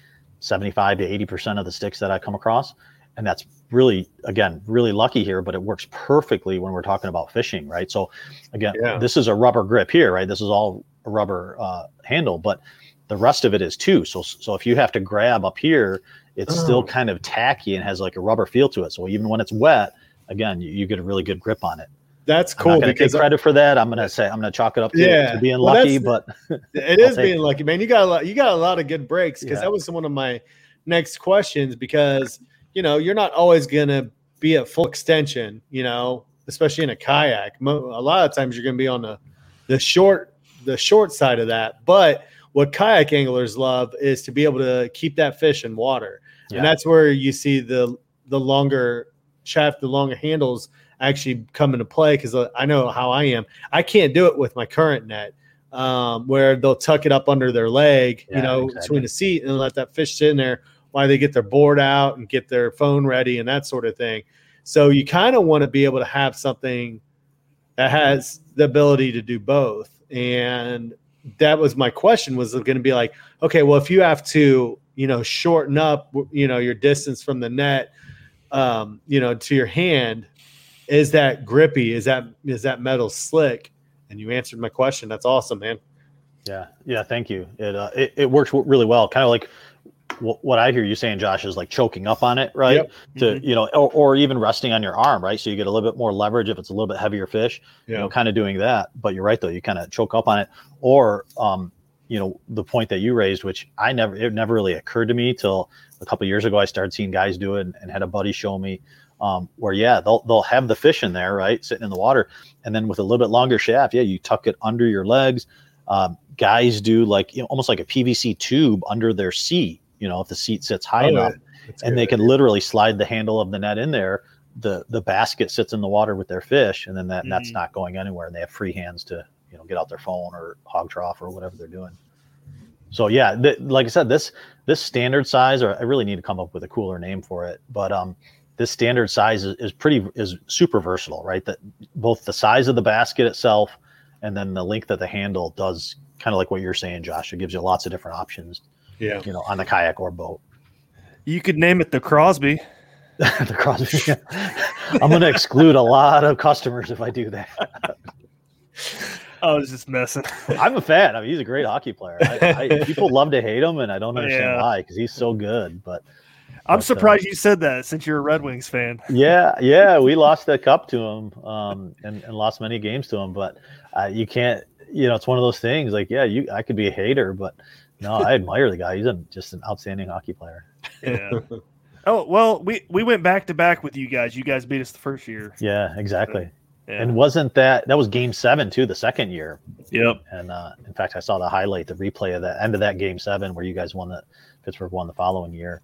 seventy-five to eighty percent of the sticks that I come across, and that's really, again, really lucky here, but it works perfectly when we're talking about fishing, right? So again, yeah. this is a rubber grip here, right? This is all a rubber uh, handle, but the rest of it is too. So so if you have to grab up here, it's oh. still kind of tacky and has like a rubber feel to it. So even when it's wet, again, you, you get a really good grip on it. That's cool. I'm not because take credit I, for that. I'm gonna say I'm gonna chalk it up to, yeah. to being well, lucky, but it is being it. lucky, man. You got a lot. You got a lot of good breaks, because yeah. that was one of my next questions. Because you know you're not always gonna be at full extension. You know, especially in a kayak, a lot of times you're gonna be on the the short the short side of that, but what kayak anglers love is to be able to keep that fish in water. Yeah. And that's where you see the the longer shaft, the longer handles actually come into play, because I know how I am. I can't do it with my current net, um, where they'll tuck it up under their leg, yeah, you know, exactly. between the seat, and let that fish sit in there while they get their board out and get their phone ready and that sort of thing. So you kind of want to be able to have something that has the ability to do both. And that was my question, was going to be like, okay, well, if you have to, you know, shorten up, you know, your distance from the net, um, you know, to your hand, is that grippy? Is that, is that metal slick? And you answered my question. That's awesome, man. Yeah. Yeah. Thank you. It, uh, it, it works really well. Kind of like w- what I hear you saying, Josh, is like choking up on it, right? Yep. To, mm-hmm. you know, or, or even resting on your arm, right? So you get a little bit more leverage if it's a little bit heavier fish, yeah. you know, kind of doing that, but you're right though. You kind of choke up on it, or, um, you know, the point that you raised, which I never, it never really occurred to me till a couple of years ago. I started seeing guys do it, and, and had a buddy show me, um, where, yeah, they'll, they'll have the fish in there, right, sitting in the water. And then with a little bit longer shaft, yeah, you tuck it under your legs. Um, guys do like, you know, almost like a P V C tube under their seat, you know, if the seat sits high oh, enough, and good. They can literally slide the handle of the net in there. The, the basket sits in the water with their fish, and then that mm-hmm. that's not going anywhere. And they have free hands to, you know, get out their phone or hog trough or whatever they're doing. So yeah, th- like I said, this this standard size, or I really need to come up with a cooler name for it, but um, this standard size is, is pretty is super versatile, right? That both the size of the basket itself, and then the length of the handle does kind of like what you're saying, Josh. It gives you lots of different options, yeah. you know, on the kayak or boat. You could name it the Crosby. the Crosby. Yeah. I'm going to exclude a lot of customers if I do that. I was just messing. I'm a fan. I mean, he's a great hockey player. I, I, people love to hate him, and I don't understand yeah. why, because he's so good. But I'm but, surprised uh, you said that, since you're a Red Wings fan. Yeah, yeah, we lost the cup to him, um, and, and lost many games to him. But uh, you can't, you know, it's one of those things. Like, yeah, you, I could be a hater, but no, I admire the guy. He's a, just an outstanding hockey player. Yeah. Oh well, we we went back to back with you guys. You guys beat us the first year. Yeah, exactly. So. Yeah. And wasn't that, that was game seven too, the second year. Yep. And uh, in fact, I saw the highlight, the replay of that end of that game seven where you guys won that Pittsburgh won the following year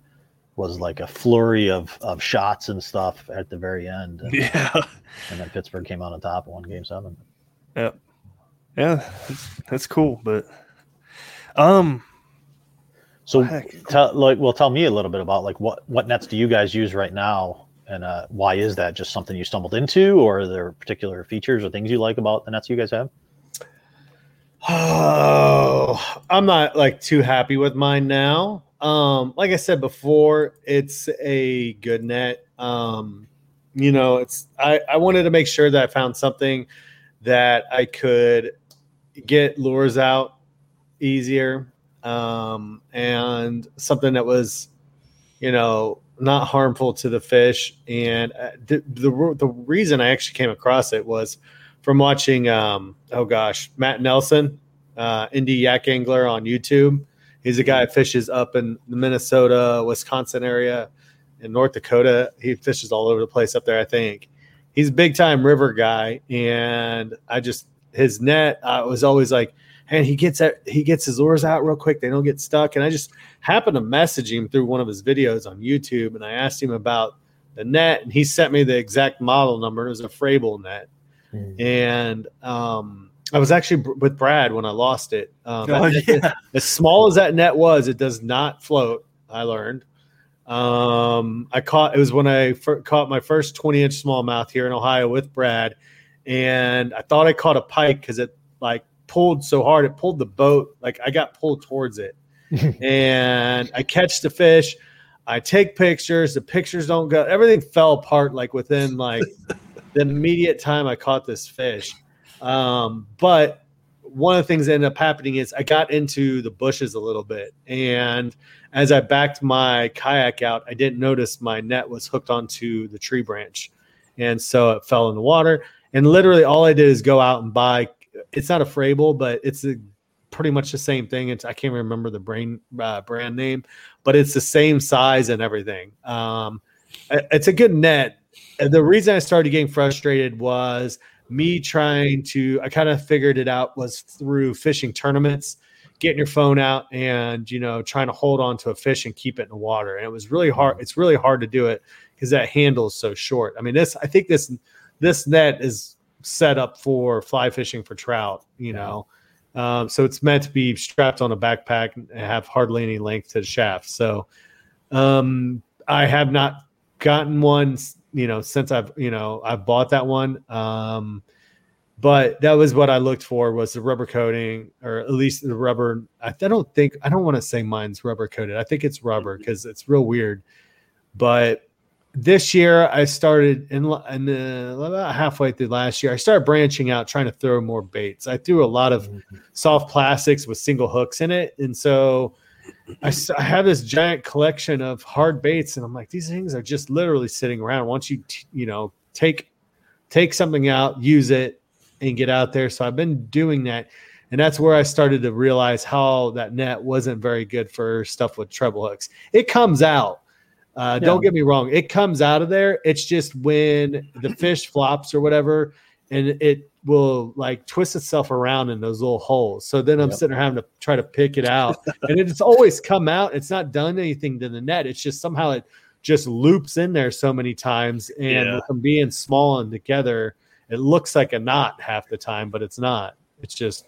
was like a flurry of, of shots and stuff at the very end. And, yeah. And then Pittsburgh came out on top and won game seven. Yep. Yeah. That's, that's cool. But, um, so tell, like, well, tell me a little bit about like what, what nets do you guys use right now? And uh, why is that? Just something you stumbled into, or are there particular features or things you like about the nets you guys have? Oh, I'm not like too happy with mine now. Um, like I said before, it's a good net. Um, you know, it's I, I wanted to make sure that I found something that I could get lures out easier, um, and something that was, you know, not harmful to the fish. And the, the the reason I actually came across it was from watching, um, oh gosh, Matt Nelson, uh, indie yak angler on YouTube. He's a guy that fishes up in the Minnesota, Wisconsin area, in North Dakota. He fishes all over the place up there, I think. He's a big-time river guy, and I just his net, I was always like, and he gets at, he gets his lures out real quick. They don't get stuck. And I just happened to message him through one of his videos on YouTube, and I asked him about the net, and he sent me the exact model number. It was a Frabill net. Mm. And um, I was actually b- with Brad when I lost it. Um, oh, yeah. Net, as small as that net was, it does not float, I learned. Um, I caught – it was when I f- caught my first twenty-inch smallmouth here in Ohio with Brad, and I thought I caught a pike because it, like, pulled so hard it pulled the boat, like I got pulled towards it. And I catch the fish, I take pictures, the pictures don't go, everything fell apart like within like the immediate time I caught this fish. Um, but one of the things that ended up happening is I got into the bushes a little bit, and as I backed my kayak out, I didn't notice my net was hooked onto the tree branch, and so it fell in the water. And literally all I did is go out and buy — it's not a Frabill, but it's a, pretty much the same thing. It's, I can't remember the brain, uh, brand name, but it's the same size and everything. Um, it's a good net. The reason I started getting frustrated was me trying to – I kind of figured it out was through fishing tournaments, getting your phone out and, you know, trying to hold on to a fish and keep it in the water. And it was really hard. It's really hard to do it because that handle is so short. I mean, this – I think this this net is – set up for fly fishing for trout, you know. Um, so it's meant to be strapped on a backpack and have hardly any length to the shaft. So um, I have not gotten one, you know, since I've, you know, I've bought that one. Um, but that was what I looked for, was the rubber coating, or at least the rubber. I don't think, I don't want to say mine's rubber coated. I think it's rubber because it's real weird. But this year I started in, in the, about halfway through last year, I started branching out, trying to throw more baits. I threw a lot of mm-hmm. soft plastics with single hooks in it. And so I, I have this giant collection of hard baits, and I'm like, these things are just literally sitting around. Once you, t- you know, take, take something out, use it and get out there. So I've been doing that. And that's where I started to realize how that net wasn't very good for stuff with treble hooks. It comes out. Uh, yeah. Don't get me wrong. It comes out of there. It's just when the fish flops or whatever, and it will like twist itself around in those little holes. So then I'm yep. sitting there having to try to pick it out. And it's always come out. It's not done anything to the net. It's just somehow it just loops in there so many times. And yeah. with them being small and together, it looks like a knot half the time, but it's not. It's just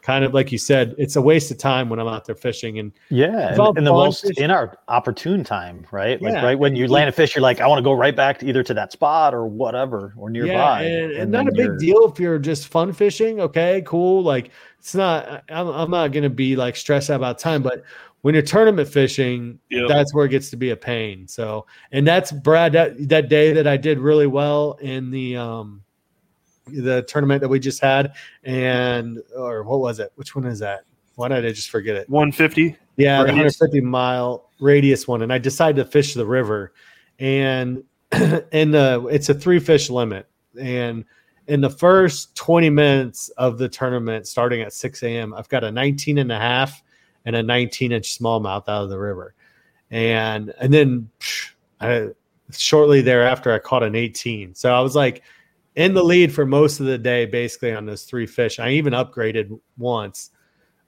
kind of like you said, it's a waste of time when I'm out there fishing. And yeah, and, and the most fishing. in our opportune time, right? Like yeah. right when you land a fish, you're like, I want to go right back to either to that spot or whatever, or nearby. Yeah, and, and, and not a big deal if you're just fun fishing. Okay, cool. Like it's not, I'm, I'm not going to be like stressed out about time, but when you're tournament fishing, yep. that's where it gets to be a pain. So, and that's Brad, that, that day that I did really well in the, um, the tournament that we just had, and or what was it? Which one is that? Why did I just forget it? one fifty Yeah, the one fifty mile radius one. And I decided to fish the river, and and uh, it's a three fish limit. And in the first twenty minutes of the tournament, starting at six a.m., I've got a nineteen and a half and a nineteen inch smallmouth out of the river, and and then psh, I, shortly thereafter I caught an eighteen. So I was like, in the lead for most of the day, basically, on those three fish. I even upgraded once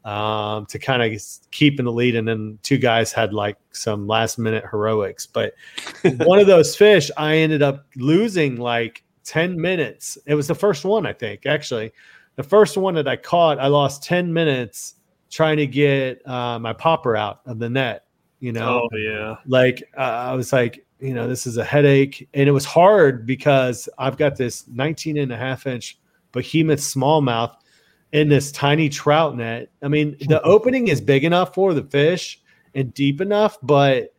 um, to kind of keep in the lead. And then two guys had like some last minute heroics, but one of those fish, I ended up losing like ten minutes. It was the first one, I think, actually the first one that I caught, I lost ten minutes trying to get uh, my popper out of the net, you know? Oh yeah. Like uh, I was like, you know, this is a headache, and it was hard because I've got this nineteen and a half inch behemoth smallmouth in this tiny trout net. I mean, the opening is big enough for the fish and deep enough, but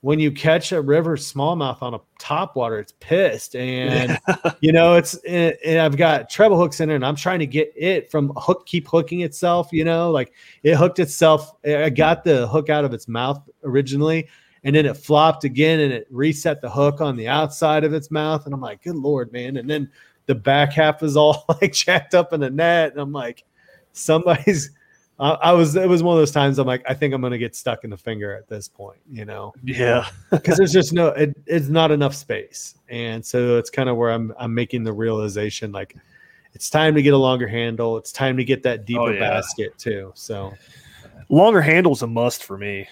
when you catch a river smallmouth on a topwater, it's pissed. And, you know, it's, and I've got treble hooks in it, and I'm trying to get it from hook, keep hooking itself, you know, like it hooked itself. I got the hook out of its mouth originally, and then it flopped again, and it reset the hook on the outside of its mouth. And I'm like, good Lord, man. And then the back half is all like jacked up in the net. And I'm like, somebody's, I, I was, it was one of those times I'm like, I think I'm going to get stuck in the finger at this point, you know? Yeah. Cause there's just no, it, it's not enough space. And so it's kind of where I'm, I'm making the realization, like it's time to get a longer handle. It's time to get that deeper oh, yeah. basket too. So longer handle's a must for me.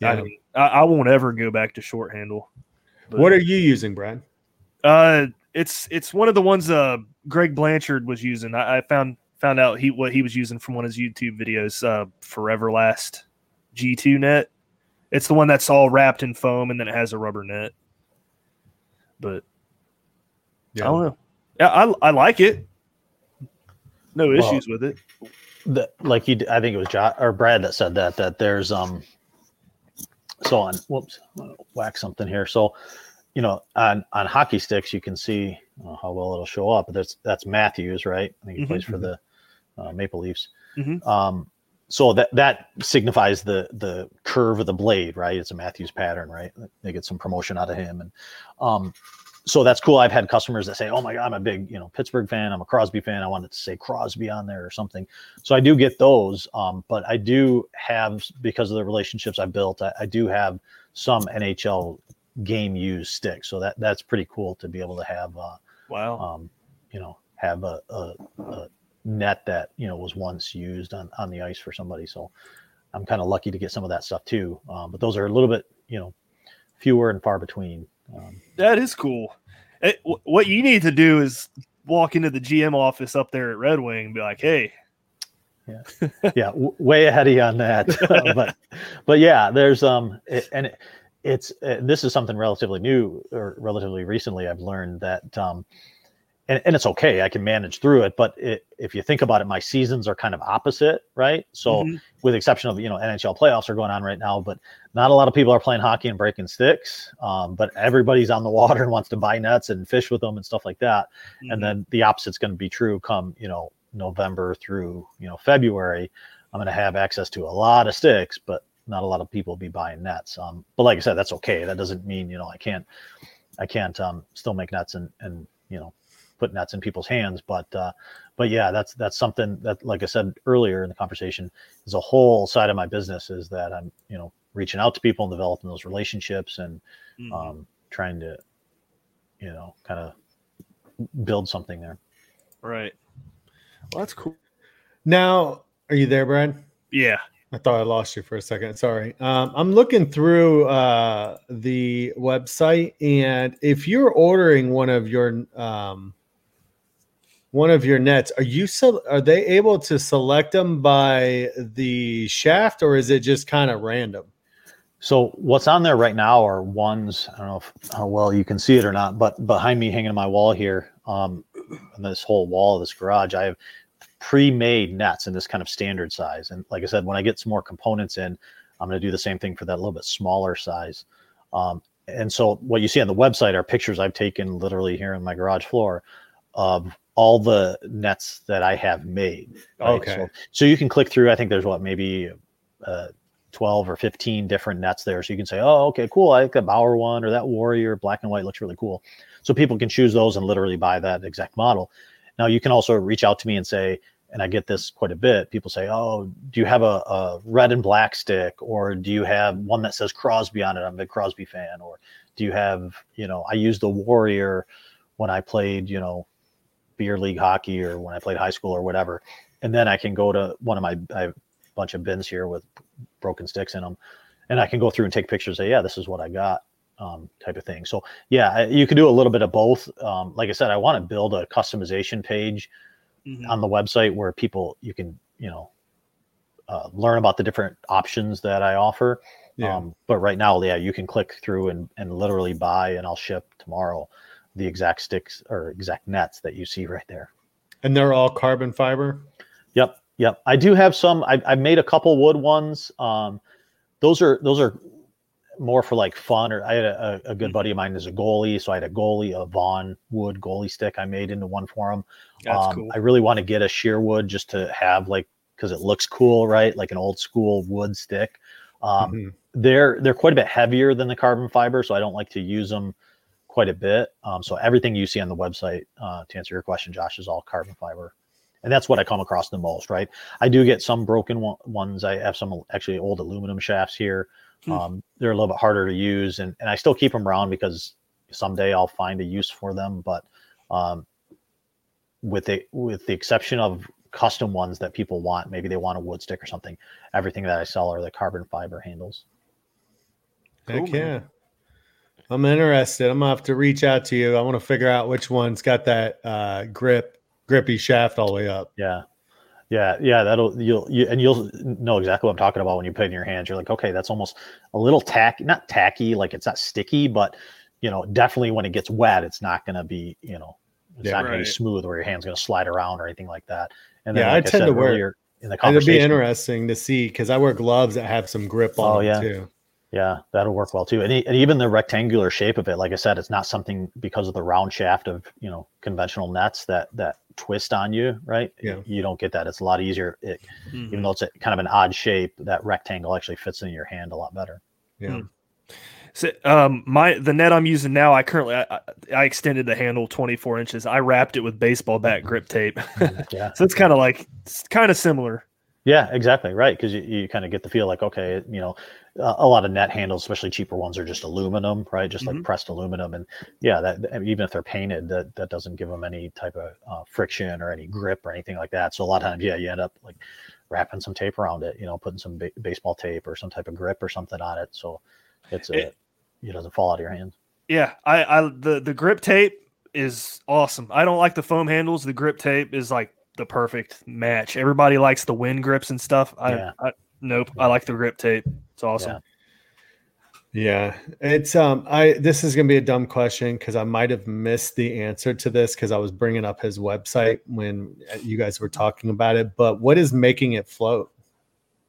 Yeah. I mean, I, I won't ever go back to short handle. But, what are you using, Brad? Uh, it's it's one of the ones uh, Greg Blanchard was using. I, I found found out he what he was using from one of his YouTube videos. Uh, Foreverlast G two net. It's the one that's all wrapped in foam and then it has a rubber net. But yeah. I don't know. Yeah, I I like it. No issues well, with it. The, like you, I think it was Josh or Brad that said that that there's um. So on, whoops, I'm gonna whack something here. So, you know, on, on hockey sticks, you can see uh, how well it'll show up. But that's that's Matthews, right? I think he mm-hmm. plays for the uh, Maple Leafs. Mm-hmm. Um, so that that signifies the the curve of the blade, right? It's a Matthews pattern, right? They get some promotion out of him, and um, so that's cool. I've had customers that say, "Oh my God, I'm a big you know Pittsburgh fan. I'm a Crosby fan. I wanted to say Crosby on there or something." So I do get those, um, but I do have, because of the relationships I built, I, I do have some N H L game used sticks. So that that's pretty cool to be able to have. Uh, wow. Um, you know, have a, a, a net that you know was once used on on the ice for somebody. So I'm kind of lucky to get some of that stuff too. Um, but those are a little bit you know fewer and far between. Um, that is cool. It, w- what you need to do is walk into the G M office up there at Red Wing and be like, "Hey, yeah, yeah, w- way ahead of you on that." but, but yeah, there's um, it, and it, it's it, this is something relatively new or relatively recently I've learned that um, and and it's okay, I can manage through it. But it, if you think about it, my seasons are kind of opposite, right? So, mm-hmm. with exception of you know N H L playoffs are going on right now, but not a lot of people are playing hockey and breaking sticks, um, but everybody's on the water and wants to buy nets and fish with them and stuff like that. Mm-hmm. And then the opposite's going to be true come, you know, November through, you know, February. I'm going to have access to a lot of sticks, but not a lot of people will be buying nets. Um, but like I said, that's okay. That doesn't mean, you know, I can't, I can't um, still make nets and, and, you know, put nets in people's hands. But, uh, but yeah, that's, that's something that, like I said earlier in the conversation, is a whole side of my business is that I'm, you know, reaching out to people and developing those relationships and mm-hmm. um, trying to, you know, kind of build something there. Right. Well, that's cool. Now, are you there, Brad? Yeah. I thought I lost you for a second. Sorry. Um, I'm looking through uh, the website, and if you're ordering one of your um, one of your nets, are you so are they able to select them by the shaft, or is it just kind of random? So what's on there right now are ones, I don't know if, how well you can see it or not, but behind me hanging on my wall here, um, on this whole wall of this garage, I have pre-made nets in this kind of standard size. And like I said, when I get some more components in, I'm going to do the same thing for that little bit smaller size. Um, and so what you see on the website are pictures I've taken literally here in my garage floor of all the nets that I have made. Right? Okay. So, so you can click through, I think there's what, maybe uh, twelve or fifteen different nets there. So you can say, oh, okay, cool. I like the Bauer one or that Warrior black and white looks really cool. So people can choose those and literally buy that exact model. Now you can also reach out to me and say, and I get this quite a bit. People say, oh, do you have a, a red and black stick, or do you have one that says Crosby on it? I'm a big Crosby fan. Or do you have, you know, I used the Warrior when I played, you know, beer league hockey or when I played high school or whatever. And then I can go to one of my, I have a bunch of bins here with broken sticks in them, and I can go through and take pictures and say, yeah, this is what I got, um, type of thing. So yeah, I, you can do a little bit of both. Um, like I said, I want to build a customization page mm-hmm. on the website where people, you can, you know, uh, learn about the different options that I offer. Yeah. Um, but right now, yeah, you can click through and, and literally buy, and I'll ship tomorrow the exact sticks or exact nets that you see right there. And they're all carbon fiber? Yep. Yep. I do have some, I, I made a couple wood ones. Um, those are, those are more for like fun, or I had a, a good buddy of mine is a goalie. So I had a goalie, a Vaughn wood goalie stick I made into one for him. That's um, cool. I really want to get a sheer wood just to have, like, cause it looks cool, right? Like an old school wood stick. Um, mm-hmm. they're, they're quite a bit heavier than the carbon fiber, so I don't like to use them quite a bit. Um, so everything you see on the website, uh, to answer your question, Josh, is all carbon fiber. And that's what I come across the most, right? I do get some broken one- ones. I have some actually old aluminum shafts here. Um, mm-hmm. They're a little bit harder to use, and, and I still keep them around because someday I'll find a use for them. But um, with the, with the exception of custom ones that people want, maybe they want a wood stick or something, everything that I sell are the carbon fiber handles. Heck cool, yeah. I'm interested. I'm going to have to reach out to you. I want to figure out which one's got that uh, grip. grippy shaft all the way up. Yeah. Yeah. Yeah. That'll, you'll, you, and you'll know exactly what I'm talking about when you put it in your hands. You're like, okay, that's almost a little tacky, not tacky, like it's not sticky, but, you know, definitely when it gets wet, it's not going to be, you know, it's yeah, not right. going to be smooth where your hand's going to slide around or anything like that. And then, yeah, like I, I tend to wear, in the conversation, it'd be interesting to see, because I wear gloves that have some grip on oh, yeah. them too. Yeah, that'll work well too. And, and even the rectangular shape of it, like I said, it's not something, because of the round shaft of, you know, conventional nets that, that twist on you, right? Yeah. You don't get that. It's a lot easier. It, mm-hmm. Even though it's a, kind of an odd shape, that rectangle actually fits in your hand a lot better. Yeah. Mm-hmm. So um, my the net I'm using now, I currently I, I extended the handle twenty-four inches. I wrapped it with baseball bat grip tape. yeah. So it's kind of like, it's kind of similar. Yeah, exactly. Right. Because you, you kind of get the feel like, okay, you know, uh, a lot of net handles, especially cheaper ones, are just aluminum, right? Just mm-hmm. like pressed aluminum. And yeah, that, even if they're painted, that, that doesn't give them any type of uh, friction or any grip or anything like that. So a lot of times, yeah, you end up like wrapping some tape around it, you know, putting some ba- baseball tape or some type of grip or something on it. So it's, a, it, it doesn't fall out of your hand. Yeah. I, I, the, the grip tape is awesome. I don't like the foam handles. The grip tape is like the perfect match. Everybody likes the wind grips and stuff. I, yeah. I nope. I like the grip tape. It's awesome. Yeah. yeah. It's um I this is gonna be a dumb question, because I might have missed the answer to this, because I was bringing up his website when you guys were talking about it. But what is making it float?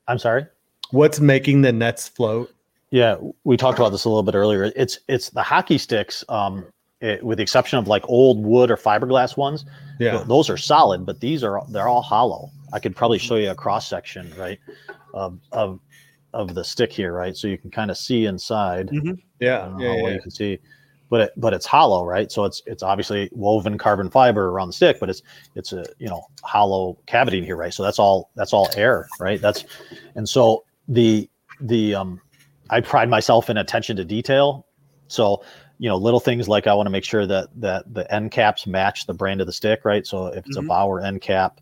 I'm sorry? What's making the nets float? Yeah, we talked about this a little bit earlier. It's it's the hockey sticks. Um It, with the exception of like old wood or fiberglass ones, yeah, th- those are solid, but these are, they're all hollow. I could probably show you a cross section, right, of of, of the stick here, right? So you can kind of see inside. Mm-hmm. Yeah, I don't know yeah, how yeah. Well you can see, but it, but it's hollow, right? So it's it's obviously woven carbon fiber around the stick, but it's it's a you know hollow cavity in here, right? So that's all that's all air, right? That's and so the the um, I pride myself in attention to detail, so. You know, little things like I want to make sure that that the end caps match the brand of the stick, right? So if it's mm-hmm. a Bauer end cap,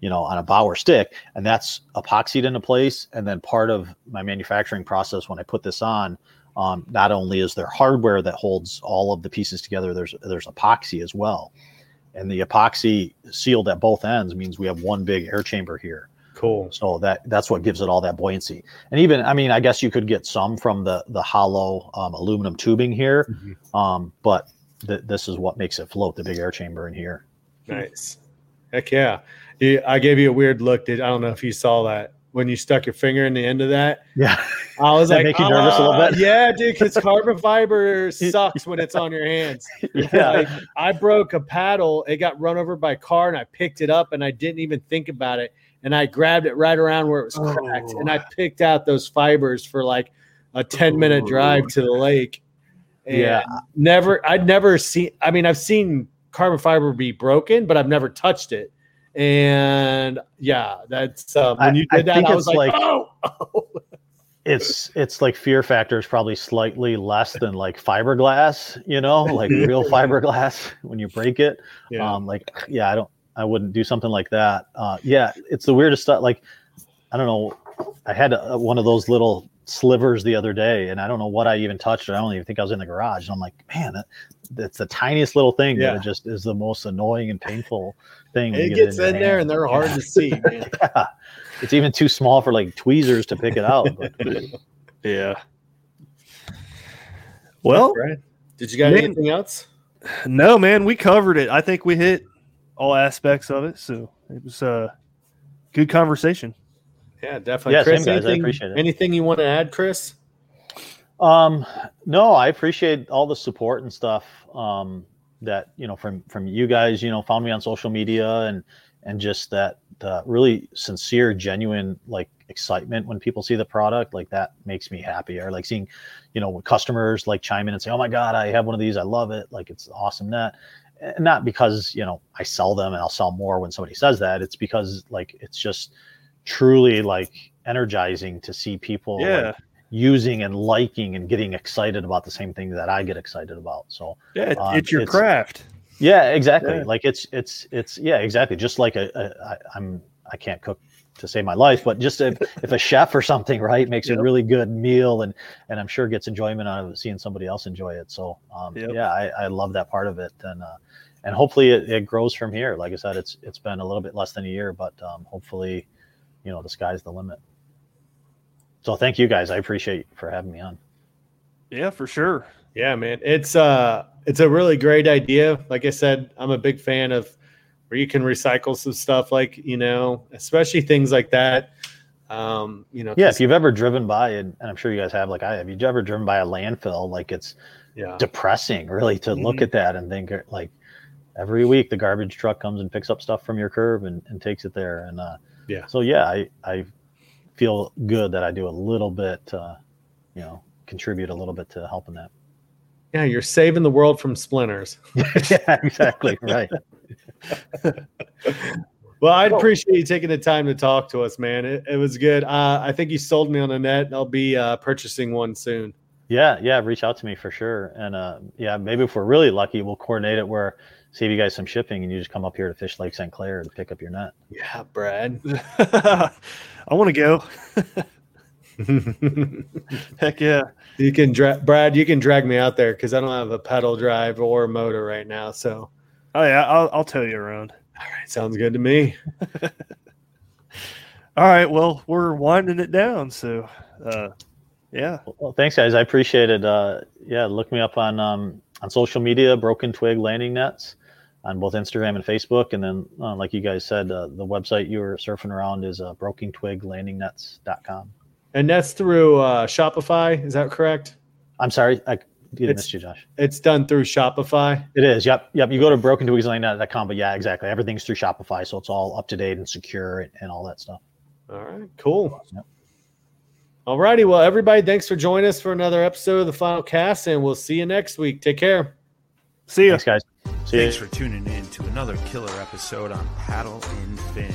you know, on a Bauer stick, and that's epoxied into place, and then part of my manufacturing process when I put this on, um, not only is there hardware that holds all of the pieces together, there's there's epoxy as well, and the epoxy sealed at both ends means we have one big air chamber here. Cool. So that that's what gives it all that buoyancy. And even, I mean, I guess you could get some from the the hollow um, aluminum tubing here, mm-hmm. um, but th- this is what makes it float, the big air chamber in here. Nice. Heck yeah. I gave you a weird look. Did, I don't know if you saw that when you stuck your finger in the end of that. Yeah. I was like, make you nervous uh, a little bit? Yeah, dude, because carbon fiber sucks when it's on your hands. Yeah. Like, I broke a paddle. It got run over by a car, and I picked it up, and I didn't even think about it. And I grabbed it right around where it was cracked, oh. and I picked out those fibers for like a ten minute drive to the lake. And yeah, never, I'd never seen, I mean, I've seen carbon fiber be broken, but I've never touched it. And yeah, that's um, when you did I, I that, I was like, like, oh, it's it's like fear factor is probably slightly less than like fiberglass, you know, like real fiberglass when you break it. Yeah. Um, like, yeah, I don't, I wouldn't do something like that. Uh, yeah, it's the weirdest stuff. Like, I don't know. I had a, one of those little slivers the other day, and I don't know what I even touched. I don't even think I was in the garage. And I'm like, man, that, that's the tiniest little thing yeah. that just is the most annoying and painful thing. It gets in, in there, and they're yeah. hard to see, man. yeah. It's even too small for like tweezers to pick it out. But. yeah. Well, right. Did you got man, anything else? No, man, we covered it. I think we hit all aspects of it. So it was a good conversation. Yeah, definitely. Yeah, Chris, same guys. Anything, I appreciate it. Anything you want to add, Chris? Um, no, I appreciate all the support and stuff um, that, you know, from, from you guys, you know, found me on social media and, and just that uh, really sincere, genuine, like excitement when people see the product, like that makes me happy. Or like seeing, you know, customers like chime in and say, oh my God, I have one of these. I love it. Like it's awesome net. And not because, you know, I sell them and I'll sell more when somebody says that. It's because like, it's just truly like energizing to see people yeah. like, using and liking and getting excited about the same thing that I get excited about. So yeah, it's, um, it's your it's, craft. Yeah, exactly. Yeah. Like it's, it's, it's, yeah, exactly. Just like a, a, I, I'm, I can't cook to save my life, but just if, if a chef or something, right, makes yep. a really good meal and, and I'm sure gets enjoyment out of seeing somebody else enjoy it. So um, yep. yeah, I, I love that part of it. And, uh, and hopefully it, it grows from here. Like I said, it's, it's been a little bit less than a year, but um, hopefully, you know, the sky's the limit. So thank you guys. I appreciate you for having me on. Yeah, for sure. Yeah, man. It's, uh, It's a really great idea. Like I said, I'm a big fan of where you can recycle some stuff, like, you know, especially things like that. Um, you know, yeah, if you've ever driven by, and I'm sure you guys have, like I have, you've ever driven by a landfill, like it's yeah. depressing, really, to mm-hmm. look at that and think, like, every week the garbage truck comes and picks up stuff from your curb and, and takes it there. And uh, yeah, so yeah, I, I feel good that I do a little bit, uh, you know, contribute a little bit to helping that. Yeah, you're saving the world from splinters. yeah, exactly. Right. Well, I appreciate you taking the time to talk to us, man. It, it was good. Uh, I think you sold me on a net, and I'll be uh, purchasing one soon. Yeah, yeah. Reach out to me for sure. And uh, yeah, maybe if we're really lucky, we'll coordinate it where save you guys some shipping, and you just come up here to Fish Lake Saint Clair to pick up your net. Yeah, Brad. I want to go. Heck yeah! You can, dra- Brad. You can drag me out there because I don't have a pedal drive or a motor right now. So, oh yeah, I'll I'll tow you around. All right, sounds good to me. All right, well, we're winding it down. So, uh, yeah. Well, thanks, guys. I appreciate it. Uh, yeah, look me up on um, on social media, Broken Twig Landing Nets, on both Instagram and Facebook. And then, uh, like you guys said, uh, the website you were surfing around is uh, broken twig landing nets dot com. And that's through uh, Shopify. Is that correct? I'm sorry. I didn't miss you, Josh. It's done through Shopify. It is. Yep. Yep. You go to broken twigs landing dot com, but yeah, exactly. Everything's through Shopify. So it's all up to date and secure and, and all that stuff. All right. Cool. Yep. All righty. Well, everybody, thanks for joining us for another episode of the Final Cast, and we'll see you next week. Take care. See you. Thanks, guys. See Thanks you. for tuning in to another killer episode on Paddle and Fin.